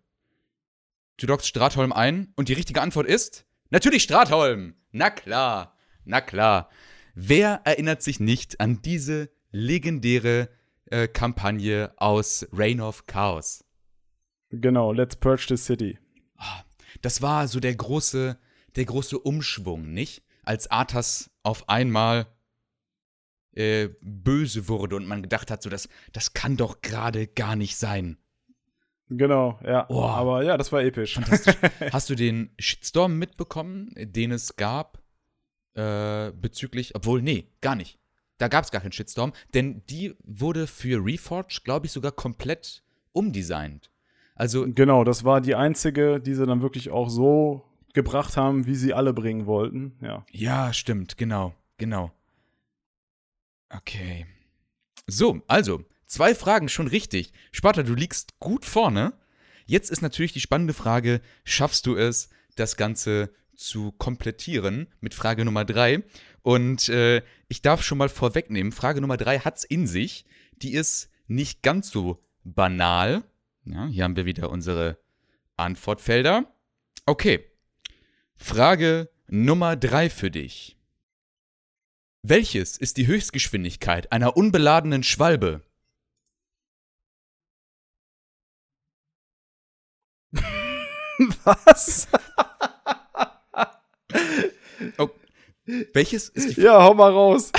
Du lockst Stratholm ein und die richtige Antwort ist natürlich Stratholm. Na klar, na klar. Wer erinnert sich nicht an diese legendäre äh, Kampagne aus Reign of Chaos? Genau, Let's Purge the City. Das war so der große, der große Umschwung, nicht? Als Arthas auf einmal äh, böse wurde und man gedacht hat, so das, das kann doch gerade gar nicht sein. Genau, ja. Oh, aber ja, das war episch. Fantastisch. Hast du den Shitstorm mitbekommen, den es gab äh, bezüglich, obwohl, nee, gar nicht. Da gab es gar keinen Shitstorm, denn die wurde für Reforged, glaube ich, sogar komplett umdesignt. Also genau, das war die einzige, die sie dann wirklich auch so gebracht haben, wie sie alle bringen wollten, ja. Ja, stimmt, genau, genau. Okay. So, also zwei Fragen, schon richtig. Sparta, du liegst gut vorne. Jetzt ist natürlich die spannende Frage, schaffst du es, das Ganze zu komplettieren mit Frage Nummer drei? Und äh, ich darf schon mal vorwegnehmen, Frage Nummer drei hat's in sich. Die ist nicht ganz so banal. Ja, hier haben wir wieder unsere Antwortfelder. Okay, Frage Nummer drei für dich. Welches ist die Höchstgeschwindigkeit einer unbeladenen Schwalbe? Was? Oh. Welches ist die Frage? Ja, hau mal raus.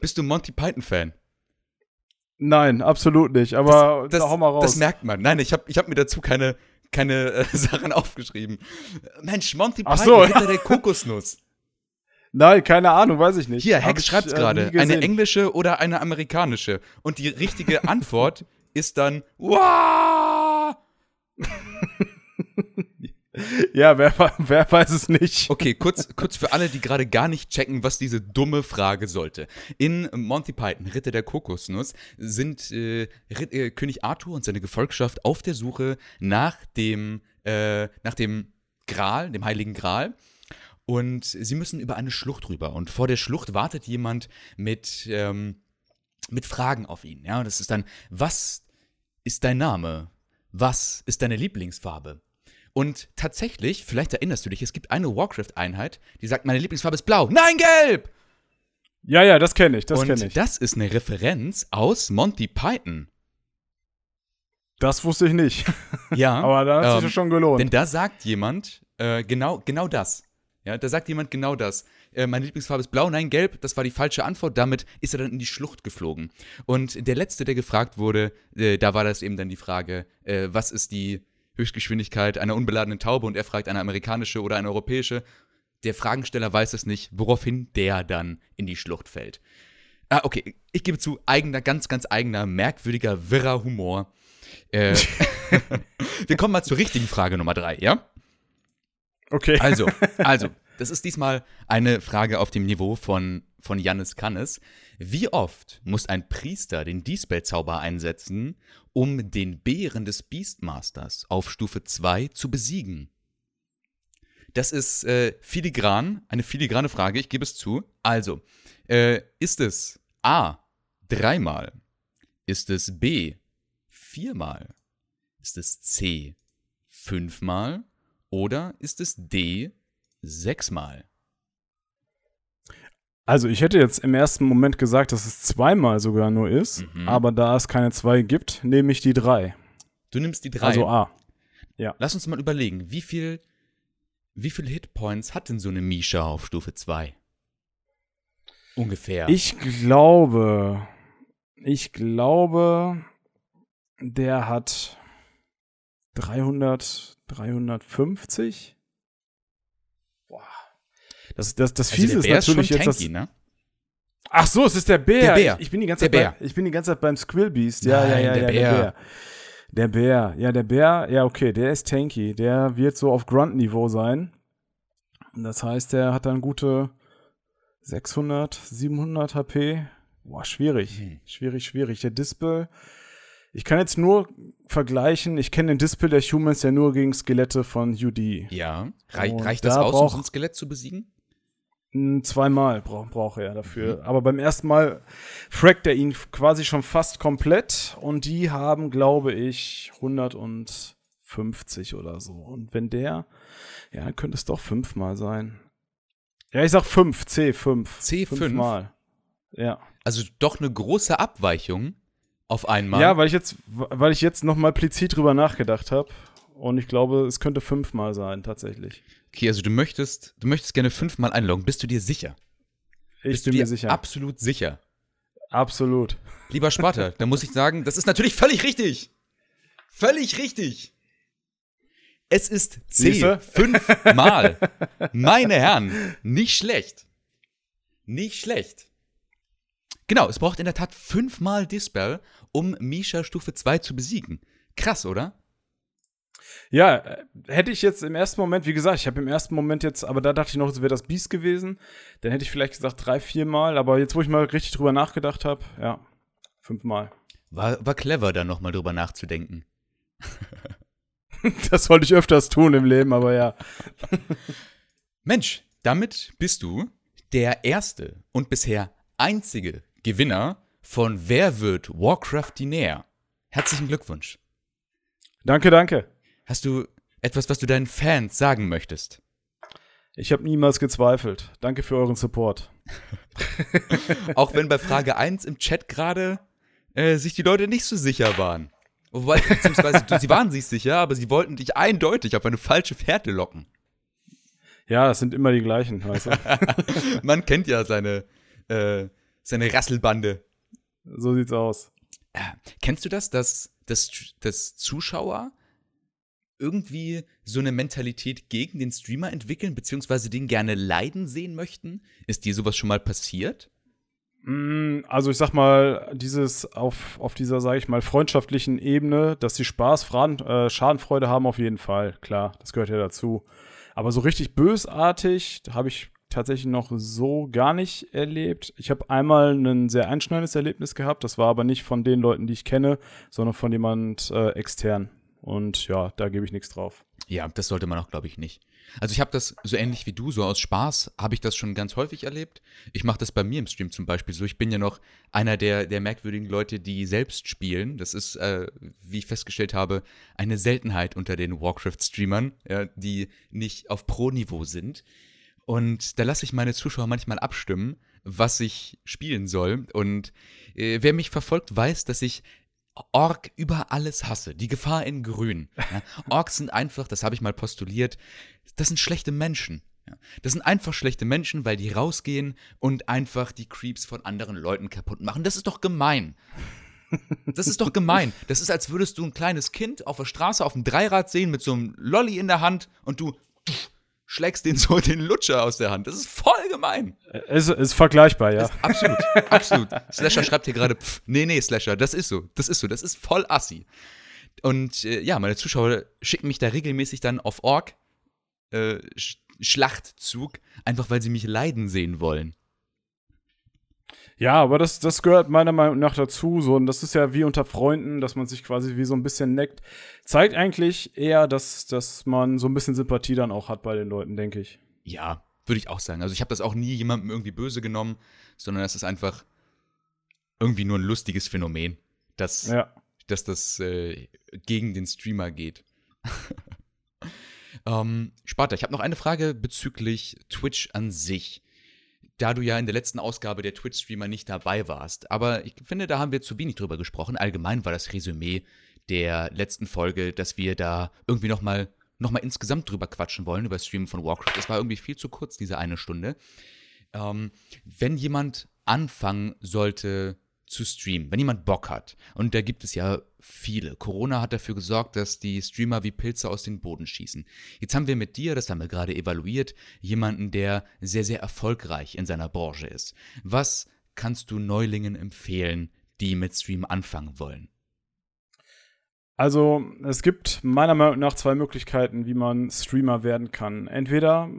Bist du Monty Python-Fan? Nein, absolut nicht, aber das, das, da hau mal raus. Das merkt man. Nein, ich habe ich hab mir dazu keine, keine äh, Sachen aufgeschrieben. Mensch, Monty Python so, hinter ja. der Kokosnuss. Nein, keine Ahnung, weiß ich nicht. Hier, Hex schreibt's gerade. Eine englische oder eine amerikanische. Und die richtige Antwort ist dann wow! Ja, wer, wer weiß es nicht. Okay, kurz, kurz für alle, die gerade gar nicht checken, was diese dumme Frage sollte. In Monty Python, Ritter der Kokosnuss, sind äh, Ritt, äh, König Arthur und seine Gefolgschaft auf der Suche nach dem, äh, nach dem Gral, dem Heiligen Gral. Und sie müssen über eine Schlucht rüber. Und vor der Schlucht wartet jemand mit, ähm, mit Fragen auf ihn. Ja, das ist dann, was ist dein Name? Was ist deine Lieblingsfarbe? Und tatsächlich, vielleicht erinnerst du dich, es gibt eine Warcraft-Einheit, die sagt, meine Lieblingsfarbe ist blau. Nein, gelb! Ja, ja, das kenne ich, das kenne ich. Und das ist eine Referenz aus Monty Python. Das wusste ich nicht. Ja. Aber da hat ähm, sich schon gelohnt. Denn da sagt jemand äh, genau, genau das. Ja, da sagt jemand genau das. Äh, meine Lieblingsfarbe ist blau, nein, gelb. Das war die falsche Antwort. Damit ist er dann in die Schlucht geflogen. Und der Letzte, der gefragt wurde, äh, da war das eben dann die Frage, äh, was ist die Höchstgeschwindigkeit einer unbeladenen Taube? Und er fragt eine amerikanische oder eine europäische. Der Fragensteller weiß es nicht, woraufhin der dann in die Schlucht fällt. Ah, okay, ich gebe zu, eigener, ganz, ganz eigener, merkwürdiger, wirrer Humor. Äh, wir kommen mal zur richtigen Frage Nummer drei, ja? Okay. Also, also, das ist diesmal eine Frage auf dem Niveau von, von Jannis Kannes. Wie oft muss ein Priester den Dispel-Zauber einsetzen, um den Bären des Beastmasters auf Stufe zwei zu besiegen? Das ist äh, filigran, eine filigrane Frage, ich gebe es zu. Also, äh, ist es A, dreimal? Ist es B, viermal? Ist es C, fünfmal? Oder ist es D, sechsmal? Also ich hätte jetzt im ersten Moment gesagt, dass es zweimal sogar nur ist, mhm. aber da es keine zwei gibt, nehme ich die drei. Du nimmst die drei? Also A. Ja. Lass uns mal überlegen, wie viel, wie viel Hitpoints hat denn so eine Misha auf Stufe zwei? Ungefähr. Ich glaube, ich glaube, der hat dreihundert, dreihundertfünfzig? Boah. Das, das, das Fiese also ist natürlich ist jetzt tanky, das. Ne? Ach so, es ist der Bär. Der Bär. Ich, ich, bin die ganze der Zeit Bär. Bei, ich bin die ganze Zeit beim Squillbeast. Ja, Nein, ja, ja, der, ja Bär. der Bär. Der Bär. Ja, der Bär. Ja, okay, der ist tanky. Der wird so auf Grunt-Niveau sein. Und das heißt, der hat dann gute sechshundert, siebenhundert H P. Boah, schwierig. Hm. Schwierig, schwierig. Der Dispel. Ich kann jetzt nur vergleichen, ich kenne den Dispel der Humans ja nur gegen Skelette von U D. Ja, Reich, reicht das da aus, um so ein Skelett zu besiegen? Zweimal bra- brauche er dafür. Mhm. Aber beim ersten Mal fragt er ihn quasi schon fast komplett. Und die haben, glaube ich, hundertfünfzig oder so. Und wenn der, ja, dann könnte es doch fünfmal sein. Ja, ich sag fünf, C fünf. C fünf? Fünfmal. Ja. Also doch eine große Abweichung. Auf einmal. Ja, weil ich jetzt, weil ich jetzt nochmal plizid drüber nachgedacht habe. Und ich glaube, es könnte fünfmal sein, tatsächlich. Okay, also du möchtest, du möchtest gerne fünfmal einloggen. Bist du dir sicher? Ich Bist bin du dir mir sicher. Absolut sicher. Absolut. Lieber Sparta, da muss ich sagen, das ist natürlich völlig richtig. Völlig richtig. Es ist C. Siehste? Fünfmal. Meine Herren, nicht schlecht. Nicht schlecht. Genau, es braucht in der Tat fünfmal Dispel, um Misha Stufe zwei zu besiegen. Krass, oder? Ja, hätte ich jetzt im ersten Moment, wie gesagt, ich habe im ersten Moment jetzt, aber da dachte ich noch, es wäre das Beast gewesen. Dann hätte ich vielleicht gesagt drei, vier Mal, aber jetzt, wo ich mal richtig drüber nachgedacht habe, ja, fünfmal. War, war clever, da nochmal drüber nachzudenken. Das wollte ich öfters tun im Leben, aber ja. Mensch, damit bist du der erste und bisher einzige Gewinner von Wer wird Warcraftinaire? Herzlichen Glückwunsch. Danke, danke. Hast du etwas, was du deinen Fans sagen möchtest? Ich habe niemals gezweifelt. Danke für euren Support. Auch wenn bei Frage eins im Chat gerade äh, sich die Leute nicht so sicher waren. Wobei, beziehungsweise sie waren sich sicher, aber sie wollten dich eindeutig auf eine falsche Fährte locken. Ja, es sind immer die gleichen. Weißt du? Man kennt ja seine seine Rasselbande. So sieht's aus. Äh, kennst du das, dass, dass, dass Zuschauer irgendwie so eine Mentalität gegen den Streamer entwickeln, beziehungsweise den gerne leiden sehen möchten? Ist dir sowas schon mal passiert? Also ich sag mal, dieses auf, auf dieser, sag ich mal, freundschaftlichen Ebene, dass sie Spaß, Fragen, äh, Schadenfreude haben, auf jeden Fall, klar, das gehört ja dazu. Aber so richtig bösartig habe ich tatsächlich noch so gar nicht erlebt. Ich habe einmal ein sehr einschneidendes Erlebnis gehabt, das war aber nicht von den Leuten, die ich kenne, sondern von jemand äh, extern. Und ja, da gebe ich nichts drauf. Ja, das sollte man auch, glaube ich, nicht. Also ich habe das so ähnlich wie du, so aus Spaß, habe ich das schon ganz häufig erlebt. Ich mache das bei mir im Stream zum Beispiel so. Ich bin ja noch einer der, der merkwürdigen Leute, die selbst spielen. Das ist, äh, wie ich festgestellt habe, eine Seltenheit unter den Warcraft-Streamern, ja, die nicht auf Pro-Niveau sind. Und da lasse ich meine Zuschauer manchmal abstimmen, was ich spielen soll. Und äh, wer mich verfolgt, weiß, dass ich Ork über alles hasse. Die Gefahr in Grün. Ja. Orks sind einfach, das habe ich mal postuliert, das sind schlechte Menschen. Ja. Das sind einfach schlechte Menschen, weil die rausgehen und einfach die Creeps von anderen Leuten kaputt machen. Das ist doch gemein. Das ist doch gemein. Das ist, als würdest du ein kleines Kind auf der Straße auf dem Dreirad sehen mit so einem Lolli in der Hand und du schlägst den so den Lutscher aus der Hand. Das ist voll gemein. Es ist, ist vergleichbar, ja. Ist absolut, absolut. Slasher schreibt hier gerade, pff, nee, nee, Slasher, das ist so, das ist so, das ist voll assi. Und äh, ja, meine Zuschauer schicken mich da regelmäßig dann auf Ork, äh, Sch- Schlachtzug, einfach weil sie mich leiden sehen wollen. Ja, aber das, das gehört meiner Meinung nach dazu. So, und das ist ja wie unter Freunden, dass man sich quasi wie so ein bisschen neckt. Zeigt eigentlich eher, dass, dass man so ein bisschen Sympathie dann auch hat bei den Leuten, denke ich. Ja, würde ich auch sagen. Also ich habe das auch nie jemandem irgendwie böse genommen, sondern das ist einfach irgendwie nur ein lustiges Phänomen, dass, ja. dass das äh, gegen den Streamer geht. ähm, Sparta, ich habe noch eine Frage bezüglich Twitch an sich. Da du ja in der letzten Ausgabe der Twitch-Streamer nicht dabei warst. Aber ich finde, da haben wir zu wenig drüber gesprochen. Allgemein war das Resümee der letzten Folge, dass wir da irgendwie nochmal noch mal insgesamt drüber quatschen wollen, über das Streamen von Warcraft. Es war irgendwie viel zu kurz, diese eine Stunde. Ähm, wenn jemand anfangen sollte zu streamen, wenn jemand Bock hat, und da gibt es ja viele. Corona hat dafür gesorgt, dass die Streamer wie Pilze aus dem Boden schießen. Jetzt haben wir mit dir, das haben wir gerade evaluiert, jemanden, der sehr, sehr erfolgreich in seiner Branche ist. Was kannst du Neulingen empfehlen, die mit Stream anfangen wollen? Also es gibt meiner Meinung nach zwei Möglichkeiten, wie man Streamer werden kann. Entweder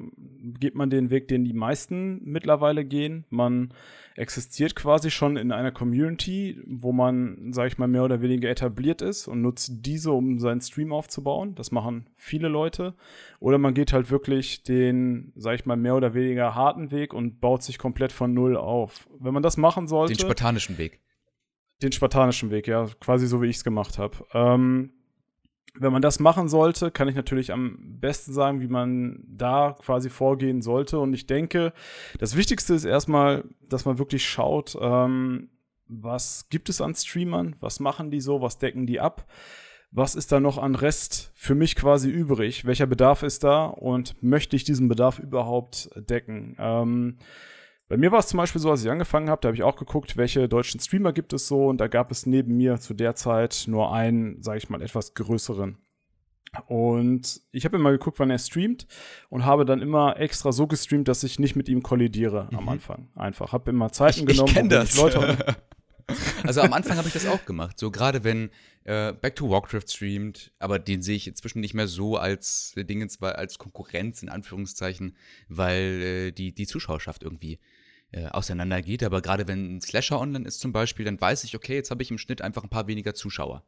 geht man den Weg, den die meisten mittlerweile gehen. Man existiert quasi schon in einer Community, wo man, sag ich mal, mehr oder weniger etabliert ist und nutzt diese, um seinen Stream aufzubauen. Das machen viele Leute. Oder man geht halt wirklich den, sag ich mal, mehr oder weniger harten Weg und baut sich komplett von Null auf. Wenn man das machen sollte. Den spartanischen Weg. Den spartanischen Weg, ja, quasi so, wie ich es gemacht habe. Ähm, wenn man das machen sollte, kann ich natürlich am besten sagen, wie man da quasi vorgehen sollte. Und ich denke, das Wichtigste ist erstmal, dass man wirklich schaut, ähm, was gibt es an Streamern, was machen die so, was decken die ab, was ist da noch an Rest für mich quasi übrig, welcher Bedarf ist da und möchte ich diesen Bedarf überhaupt decken? Ähm, Bei mir war es zum Beispiel so, als ich angefangen habe, da habe ich auch geguckt, welche deutschen Streamer gibt es so. Und da gab es neben mir zu der Zeit nur einen, sage ich mal, etwas größeren. Und ich habe immer geguckt, wann er streamt und habe dann immer extra so gestreamt, dass ich nicht mit ihm kollidiere am mhm. Anfang. Einfach, habe immer Zeiten ich, genommen. Ich kenne das. Leute also am Anfang habe ich das auch gemacht. So gerade wenn äh, Back to Warcraft streamt, aber den sehe ich inzwischen nicht mehr so als äh, Dingens, als Konkurrenz in Anführungszeichen, weil äh, die, die Zuschauerschaft irgendwie Äh, auseinander geht, aber gerade wenn ein Slasher online ist zum Beispiel, dann weiß ich, okay, jetzt habe ich im Schnitt einfach ein paar weniger Zuschauer.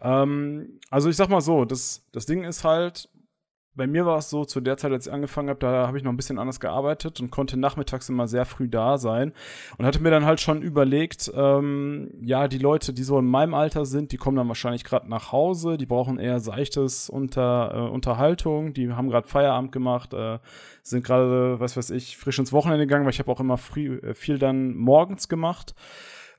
Ähm, also ich sag mal so, das, das Ding ist halt, bei mir war es so, zu der Zeit, als ich angefangen habe, da habe ich noch ein bisschen anders gearbeitet und konnte nachmittags immer sehr früh da sein und hatte mir dann halt schon überlegt, ähm, ja, die Leute, die so in meinem Alter sind, die kommen dann wahrscheinlich gerade nach Hause, die brauchen eher seichtes Unter, äh, Unterhaltung, die haben gerade Feierabend gemacht, äh, sind gerade, was weiß ich, frisch ins Wochenende gegangen, weil ich habe auch immer früh, viel dann morgens gemacht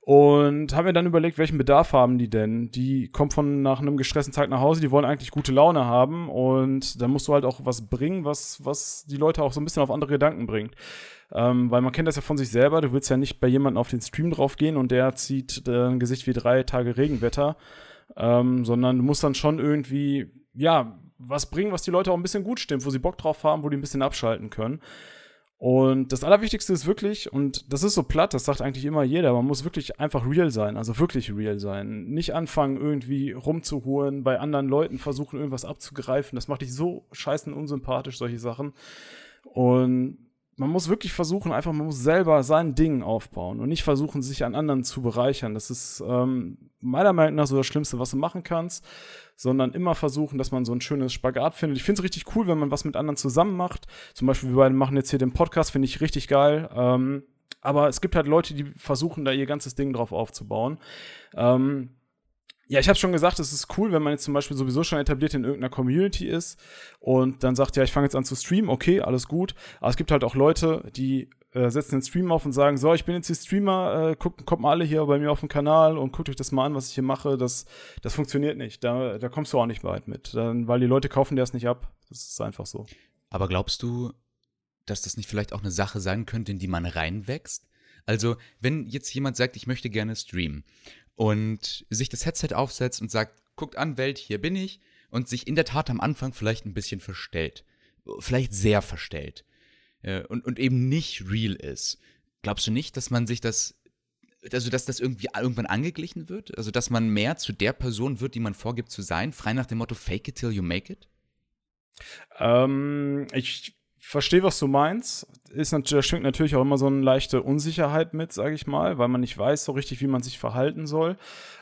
und habe mir dann überlegt, welchen Bedarf haben die denn? Die kommen von nach einem gestressten Tag nach Hause, die wollen eigentlich gute Laune haben und dann musst du halt auch was bringen, was, was die Leute auch so ein bisschen auf andere Gedanken bringt. Ähm, weil man kennt das ja von sich selber, du willst ja nicht bei jemandem auf den Stream drauf gehen und der zieht äh, ein Gesicht wie drei Tage Regenwetter, ähm, sondern du musst dann schon irgendwie, ja, was bringen, was die Leute auch ein bisschen gut stimmt, wo sie Bock drauf haben, wo die ein bisschen abschalten können. Und das Allerwichtigste ist wirklich, und das ist so platt, das sagt eigentlich immer jeder, man muss wirklich einfach real sein, also wirklich real sein. Nicht anfangen, irgendwie rumzuholen, bei anderen Leuten versuchen, irgendwas abzugreifen. Das macht dich so scheißen unsympathisch, solche Sachen. Und man muss wirklich versuchen, einfach, man muss selber sein Ding aufbauen und nicht versuchen, sich an anderen zu bereichern. Das ist ähm, meiner Meinung nach so das Schlimmste, was du machen kannst, sondern immer versuchen, dass man so ein schönes Spagat findet. Ich finde es richtig cool, wenn man was mit anderen zusammen macht. Zum Beispiel, wir beide machen jetzt hier den Podcast, finde ich richtig geil. Ähm, aber es gibt halt Leute, die versuchen, da ihr ganzes Ding drauf aufzubauen. Ähm, Ja, ich habe schon gesagt, es ist cool, wenn man jetzt zum Beispiel sowieso schon etabliert in irgendeiner Community ist und dann sagt, ja, ich fange jetzt an zu streamen, okay, alles gut. Aber es gibt halt auch Leute, die äh, setzen den Stream auf und sagen, so, ich bin jetzt hier Streamer, äh, guckt, kommt mal alle hier bei mir auf den Kanal und guckt euch das mal an, was ich hier mache. Das, das funktioniert nicht, da, da kommst du auch nicht weit mit, dann, weil die Leute kaufen dir das nicht ab. Das ist einfach so. Aber glaubst du, dass das nicht vielleicht auch eine Sache sein könnte, in die man reinwächst? Also, wenn jetzt jemand sagt, ich möchte gerne streamen, und sich das Headset aufsetzt und sagt, guckt an, Welt, hier bin ich. Und sich in der Tat am Anfang vielleicht ein bisschen verstellt. Vielleicht sehr verstellt. Und, und eben nicht real ist. Glaubst du nicht, dass man sich das, also dass das irgendwie irgendwann angeglichen wird? Also dass man mehr zu der Person wird, die man vorgibt zu sein? Frei nach dem Motto, fake it till you make it? Ähm, ich verstehe, was du meinst. Ist natürlich, da schwingt natürlich auch immer so eine leichte Unsicherheit mit, sage ich mal, weil man nicht weiß so richtig, wie man sich verhalten soll.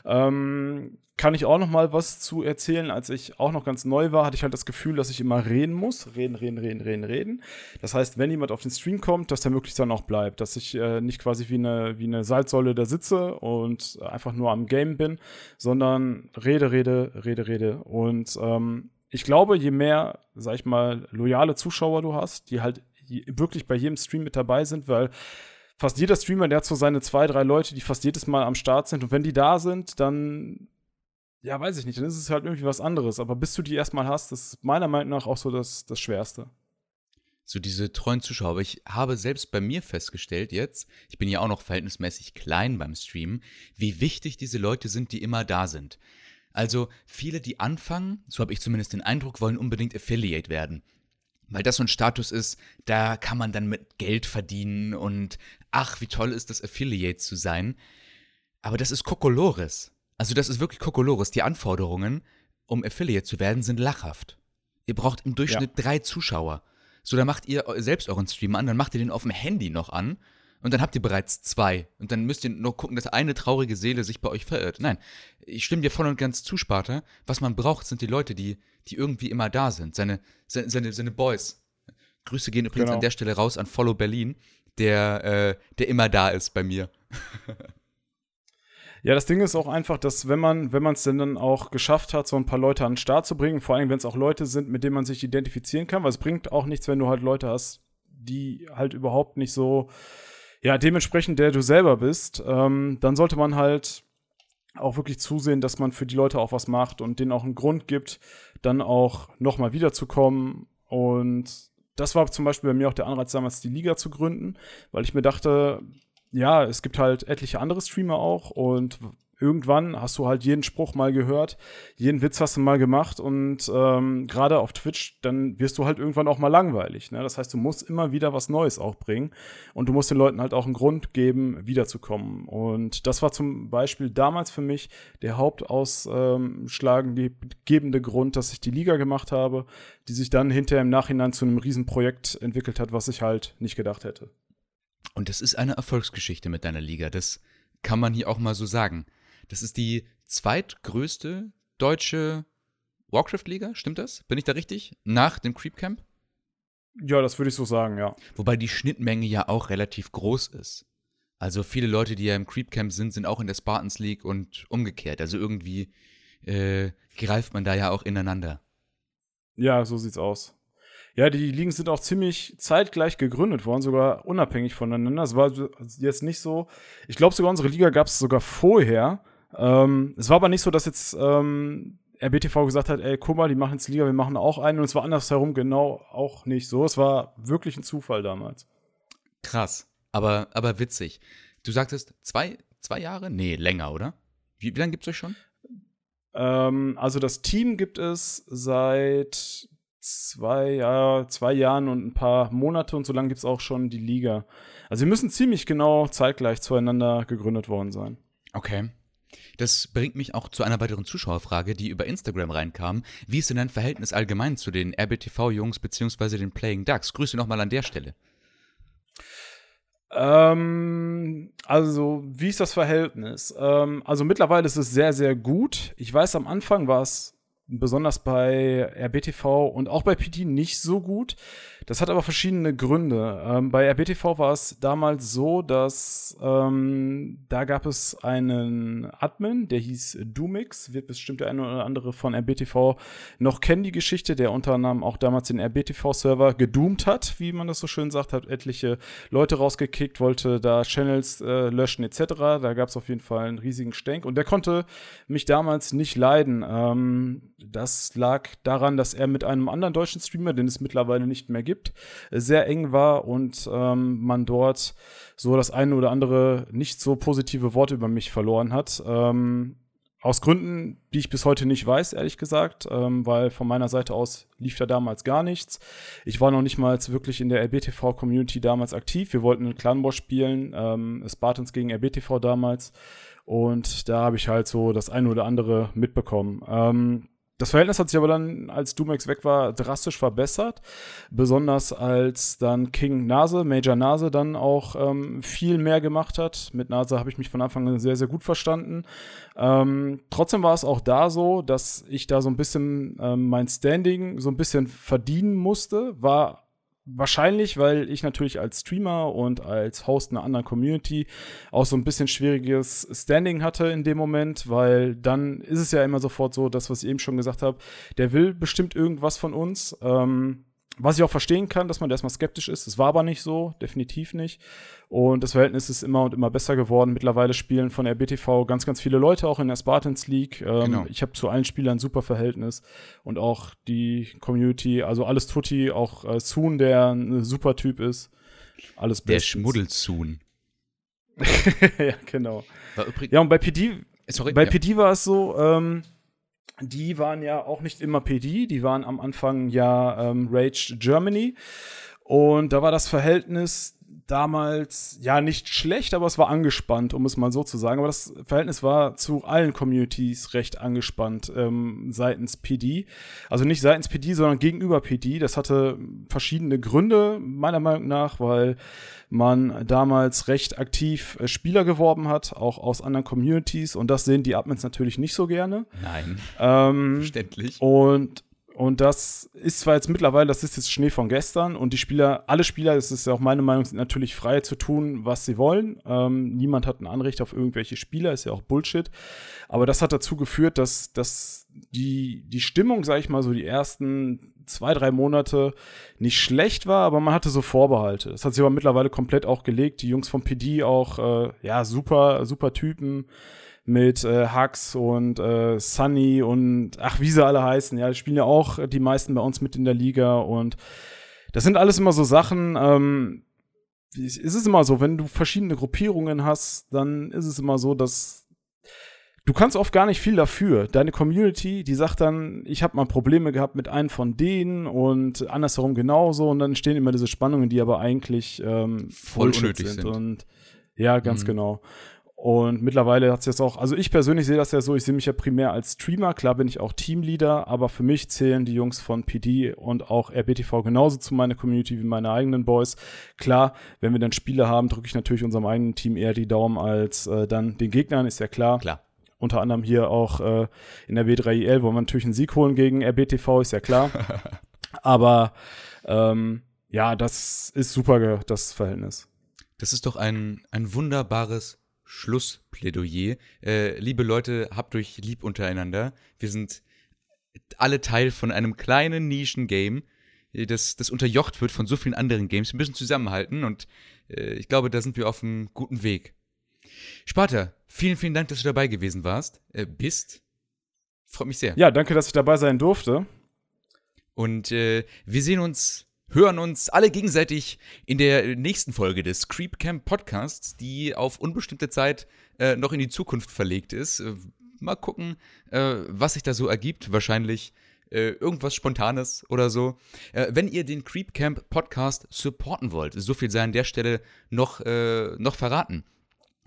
Ähm, kann ich auch noch mal was zu erzählen? Als ich auch noch ganz neu war, hatte ich halt das Gefühl, dass ich immer reden muss. Reden, reden, reden, reden, reden. Das heißt, wenn jemand auf den Stream kommt, dass der möglichst dann auch bleibt. Dass ich äh, nicht quasi wie eine, wie eine Salzsäule da sitze und einfach nur am Game bin, sondern rede, rede, rede, rede. Und ähm, ich glaube, je mehr, sag ich mal, loyale Zuschauer du hast, die halt wirklich bei jedem Stream mit dabei sind, weil fast jeder Streamer, der hat so seine zwei, drei Leute, die fast jedes Mal am Start sind. Und wenn die da sind, dann, ja, weiß ich nicht, dann ist es halt irgendwie was anderes. Aber bis du die erstmal hast, das ist meiner Meinung nach auch so das, das Schwerste. So diese treuen Zuschauer. Aber ich habe selbst bei mir festgestellt jetzt, ich bin ja auch noch verhältnismäßig klein beim Streamen, wie wichtig diese Leute sind, die immer da sind. Also viele, die anfangen, so habe ich zumindest den Eindruck, wollen unbedingt Affiliate werden. Weil das so ein Status ist, da kann man dann mit Geld verdienen und ach, wie toll ist das, Affiliate zu sein. Aber das ist Kokolores. Also das ist wirklich Kokolores. Die Anforderungen, um Affiliate zu werden, sind lachhaft. Ihr braucht im Durchschnitt ja. drei Zuschauer. So, dann macht ihr selbst euren Stream an, dann macht ihr den auf dem Handy noch an und dann habt ihr bereits zwei. Und dann müsst ihr nur gucken, dass eine traurige Seele sich bei euch verirrt. Nein, ich stimme dir voll und ganz zu, Sparta. Was man braucht, sind die Leute, die die irgendwie immer da sind. Seine, seine, seine Boys. Grüße gehen übrigens genau. an der Stelle raus an Follow Berlin, der, äh, der immer da ist bei mir. Ja, das Ding ist auch einfach, dass wenn man, wenn man es denn dann auch geschafft hat, so ein paar Leute an den Start zu bringen, vor allem wenn es auch Leute sind, mit denen man sich identifizieren kann, weil es bringt auch nichts, wenn du halt Leute hast, die halt überhaupt nicht so, ja, dementsprechend der du selber bist, ähm, dann sollte man halt auch wirklich zusehen, dass man für die Leute auch was macht und denen auch einen Grund gibt, dann auch nochmal wiederzukommen. Und das war zum Beispiel bei mir auch der Anreiz, damals die Liga zu gründen, weil ich mir dachte, ja, es gibt halt etliche andere Streamer auch und irgendwann hast du halt jeden Spruch mal gehört, jeden Witz hast du mal gemacht und ähm, gerade auf Twitch, dann wirst du halt irgendwann auch mal langweilig. Ne? Das heißt, du musst immer wieder was Neues auch bringen und du musst den Leuten halt auch einen Grund geben, wiederzukommen. Und das war zum Beispiel damals für mich der hauptausschlaggebende Grund, dass ich die Liga gemacht habe, die sich dann hinterher im Nachhinein zu einem Riesenprojekt entwickelt hat, was ich halt nicht gedacht hätte. Und das ist eine Erfolgsgeschichte mit deiner Liga, das kann man hier auch mal so sagen. Das ist die zweitgrößte deutsche Warcraft-Liga, stimmt das? Bin ich da richtig? Nach dem Creep Camp? Ja, das würde ich so sagen, ja. Wobei die Schnittmenge ja auch relativ groß ist. Also viele Leute, die ja im Creep Camp sind, sind auch in der Spartans League und umgekehrt. Also irgendwie äh, greift man da ja auch ineinander. Ja, so sieht's aus. Ja, die Ligen sind auch ziemlich zeitgleich gegründet worden, sogar unabhängig voneinander. Es war jetzt nicht so, ich glaube sogar unsere Liga gab es sogar vorher. Ähm, es war aber nicht so, dass jetzt ähm, R B T V gesagt hat, ey, guck mal, die machen jetzt Liga, wir machen auch einen. Und es war andersherum genau auch nicht so. Es war wirklich ein Zufall damals. Krass, aber, aber witzig. Du sagtest zwei, zwei Jahre? Nee, länger, oder? Wie, wie lange gibt's euch schon? Ähm, also das Team gibt es seit zwei, ja, zwei Jahren und ein paar Monate und so lange gibt es auch schon die Liga. Also sie müssen ziemlich genau zeitgleich zueinander gegründet worden sein. Okay. Das bringt mich auch zu einer weiteren Zuschauerfrage, die über Instagram reinkam. Wie ist denn dein Verhältnis allgemein zu den R B T V-Jungs bzw. den Playing Ducks? Grüße nochmal an der Stelle. Ähm, also, wie ist das Verhältnis? Ähm, also mittlerweile ist es sehr, sehr gut. Ich weiß, am Anfang war es besonders bei R B T V und auch bei P T nicht so gut. Das hat aber verschiedene Gründe. Ähm, bei R B T V war es damals so, dass ähm, da gab es einen Admin, der hieß Doomix. Wird bestimmt der eine oder andere von R B T V noch kennen, die Geschichte, der unter anderem auch damals den R B T V-Server gedoomt hat, wie man das so schön sagt, hat etliche Leute rausgekickt, wollte da Channels äh, löschen et cetera. Da gab es auf jeden Fall einen riesigen Stenk und der konnte mich damals nicht leiden. Ähm, Das lag daran, dass er mit einem anderen deutschen Streamer, den es mittlerweile nicht mehr gibt, sehr eng war und ähm, man dort so das eine oder andere nicht so positive Wort über mich verloren hat. Ähm, aus Gründen, die ich bis heute nicht weiß, ehrlich gesagt, ähm, weil von meiner Seite aus lief da damals gar nichts. Ich war noch nicht mal wirklich in der R B T V-Community damals aktiv. Wir wollten einen Clan-Boss spielen, ähm, Spartans gegen R B T V damals. Und da habe ich halt so das eine oder andere mitbekommen. Ähm, Das Verhältnis hat sich aber dann, als Doomix weg war, drastisch verbessert. Besonders als dann King Nase, Major Nase, dann auch ähm, viel mehr gemacht hat. Mit Nase habe ich mich von Anfang an sehr, sehr gut verstanden. Ähm, trotzdem war es auch da so, dass ich da so ein bisschen ähm, mein Standing so ein bisschen verdienen musste. War wahrscheinlich, weil ich natürlich als Streamer und als Host einer anderen Community auch so ein bisschen schwieriges Standing hatte in dem Moment, weil dann ist es ja immer sofort so, das, was ich eben schon gesagt habe, der will bestimmt irgendwas von uns, ähm, was ich auch verstehen kann, dass man da erstmal skeptisch ist. Es war aber nicht so, definitiv nicht. Und das Verhältnis ist immer und immer besser geworden. Mittlerweile spielen von R B T V ganz, ganz viele Leute auch in der Spartans League. Ähm, genau. Ich habe zu allen Spielern ein super Verhältnis. Und auch die Community, also alles Tutti, auch äh, Soon, der ein super Typ ist. Alles bestens. Der schmuddelt Soon. Ja, genau. Ja, und bei P D, Sorry, bei ja. P D war es so, ähm, die waren ja auch nicht immer P D, die waren am Anfang ja ähm, Rage Germany. Und da war das Verhältnis damals, ja, nicht schlecht, aber es war angespannt, um es mal so zu sagen. Aber das Verhältnis war zu allen Communities recht angespannt ähm, seitens P D. Also nicht seitens P D, sondern gegenüber P D. Das hatte verschiedene Gründe, meiner Meinung nach, weil man damals recht aktiv äh, Spieler geworben hat, auch aus anderen Communities. Und das sehen die Admins natürlich nicht so gerne. Nein, ähm, verständlich. Und Und das ist zwar jetzt mittlerweile, das ist jetzt Schnee von gestern und die Spieler, alle Spieler, das ist ja auch meine Meinung, sind natürlich frei zu tun, was sie wollen. Ähm, niemand hat ein Anrecht auf irgendwelche Spieler, ist ja auch Bullshit. Aber das hat dazu geführt, dass, dass die, die Stimmung, sag ich mal so, die ersten zwei, drei Monate nicht schlecht war, aber man hatte so Vorbehalte. Das hat sich aber mittlerweile komplett auch gelegt. Die Jungs vom P D auch, äh, ja, super, super Typen. Mit äh, Hux und äh, Sunny und ach, wie sie alle heißen. Ja, die spielen ja auch die meisten bei uns mit in der Liga. Und das sind alles immer so Sachen. Ähm, es ist immer so, wenn du verschiedene Gruppierungen hast, dann ist es immer so, dass du kannst oft gar nicht viel dafür. Deine Community, die sagt dann, ich habe mal Probleme gehabt mit einem von denen und andersherum genauso. Und dann entstehen immer diese Spannungen, die aber eigentlich ähm, voll unnötig sind. sind. Und, ja, ganz mhm. genau. Und mittlerweile hat es jetzt auch, also ich persönlich sehe das ja so, ich sehe mich ja primär als Streamer, klar bin ich auch Teamleader, aber für mich zählen die Jungs von P D und auch R B T V genauso zu meiner Community wie meine eigenen Boys. Klar, wenn wir dann Spiele haben, drücke ich natürlich unserem eigenen Team eher die Daumen als äh, dann den Gegnern, ist ja klar. Klar. Unter anderem hier auch äh, in der W drei I L, wo man natürlich einen Sieg holen gegen R B T V, ist ja klar. Aber ähm, ja, das ist super, das Verhältnis. Das ist doch ein, ein wunderbares Schlussplädoyer. Äh, liebe Leute, habt euch lieb untereinander. Wir sind alle Teil von einem kleinen Nischen-Game, das, das unterjocht wird von so vielen anderen Games. Wir müssen zusammenhalten und äh, ich glaube, da sind wir auf einem guten Weg. Sparta, vielen, vielen Dank, dass du dabei gewesen warst. Äh, bist. Freut mich sehr. Ja, danke, dass ich dabei sein durfte. Und äh, wir sehen uns, hören uns alle gegenseitig in der nächsten Folge des Creep Camp Podcasts, die auf unbestimmte Zeit äh, noch in die Zukunft verlegt ist. Mal gucken, äh, was sich da so ergibt. Wahrscheinlich äh, irgendwas Spontanes oder so. Äh, wenn ihr den Creep Camp Podcast supporten wollt, so viel sei an der Stelle noch, äh, noch verraten,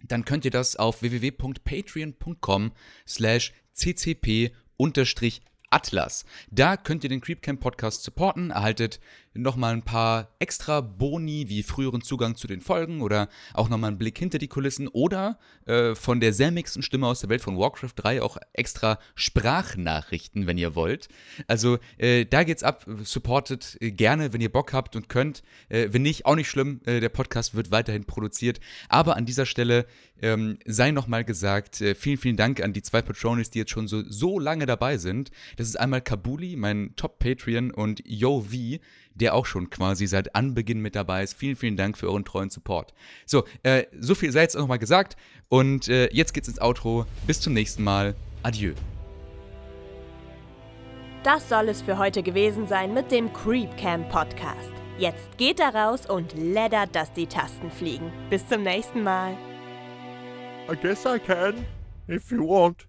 dann könnt ihr das auf w w w punkt patreon punkt com slash c c p unterstrich Atlas. Da könnt ihr den Creep Camp Podcast supporten, erhaltet nochmal ein paar extra Boni wie früheren Zugang zu den Folgen oder auch nochmal einen Blick hinter die Kulissen oder äh, von der sämigsten Stimme aus der Welt von Warcraft drei auch extra Sprachnachrichten, wenn ihr wollt. Also äh, da geht's ab, supportet äh, gerne, wenn ihr Bock habt und könnt. Äh, wenn nicht, auch nicht schlimm, äh, der Podcast wird weiterhin produziert. Aber an dieser Stelle ähm, sei nochmal gesagt, äh, vielen, vielen Dank an die zwei Patronies, die jetzt schon so, so lange dabei sind. Das ist einmal Kabuli, mein Top-Patreon, und Yo V, der auch schon quasi seit Anbeginn mit dabei ist. Vielen, vielen Dank für euren treuen Support. So, äh, so viel sei jetzt nochmal gesagt. Und äh, jetzt geht's ins Outro. Bis zum nächsten Mal. Adieu. Das soll es für heute gewesen sein mit dem Creep Camp Podcast. Jetzt geht da raus und läddert, dass die Tasten fliegen. Bis zum nächsten Mal. I guess I can, if you want.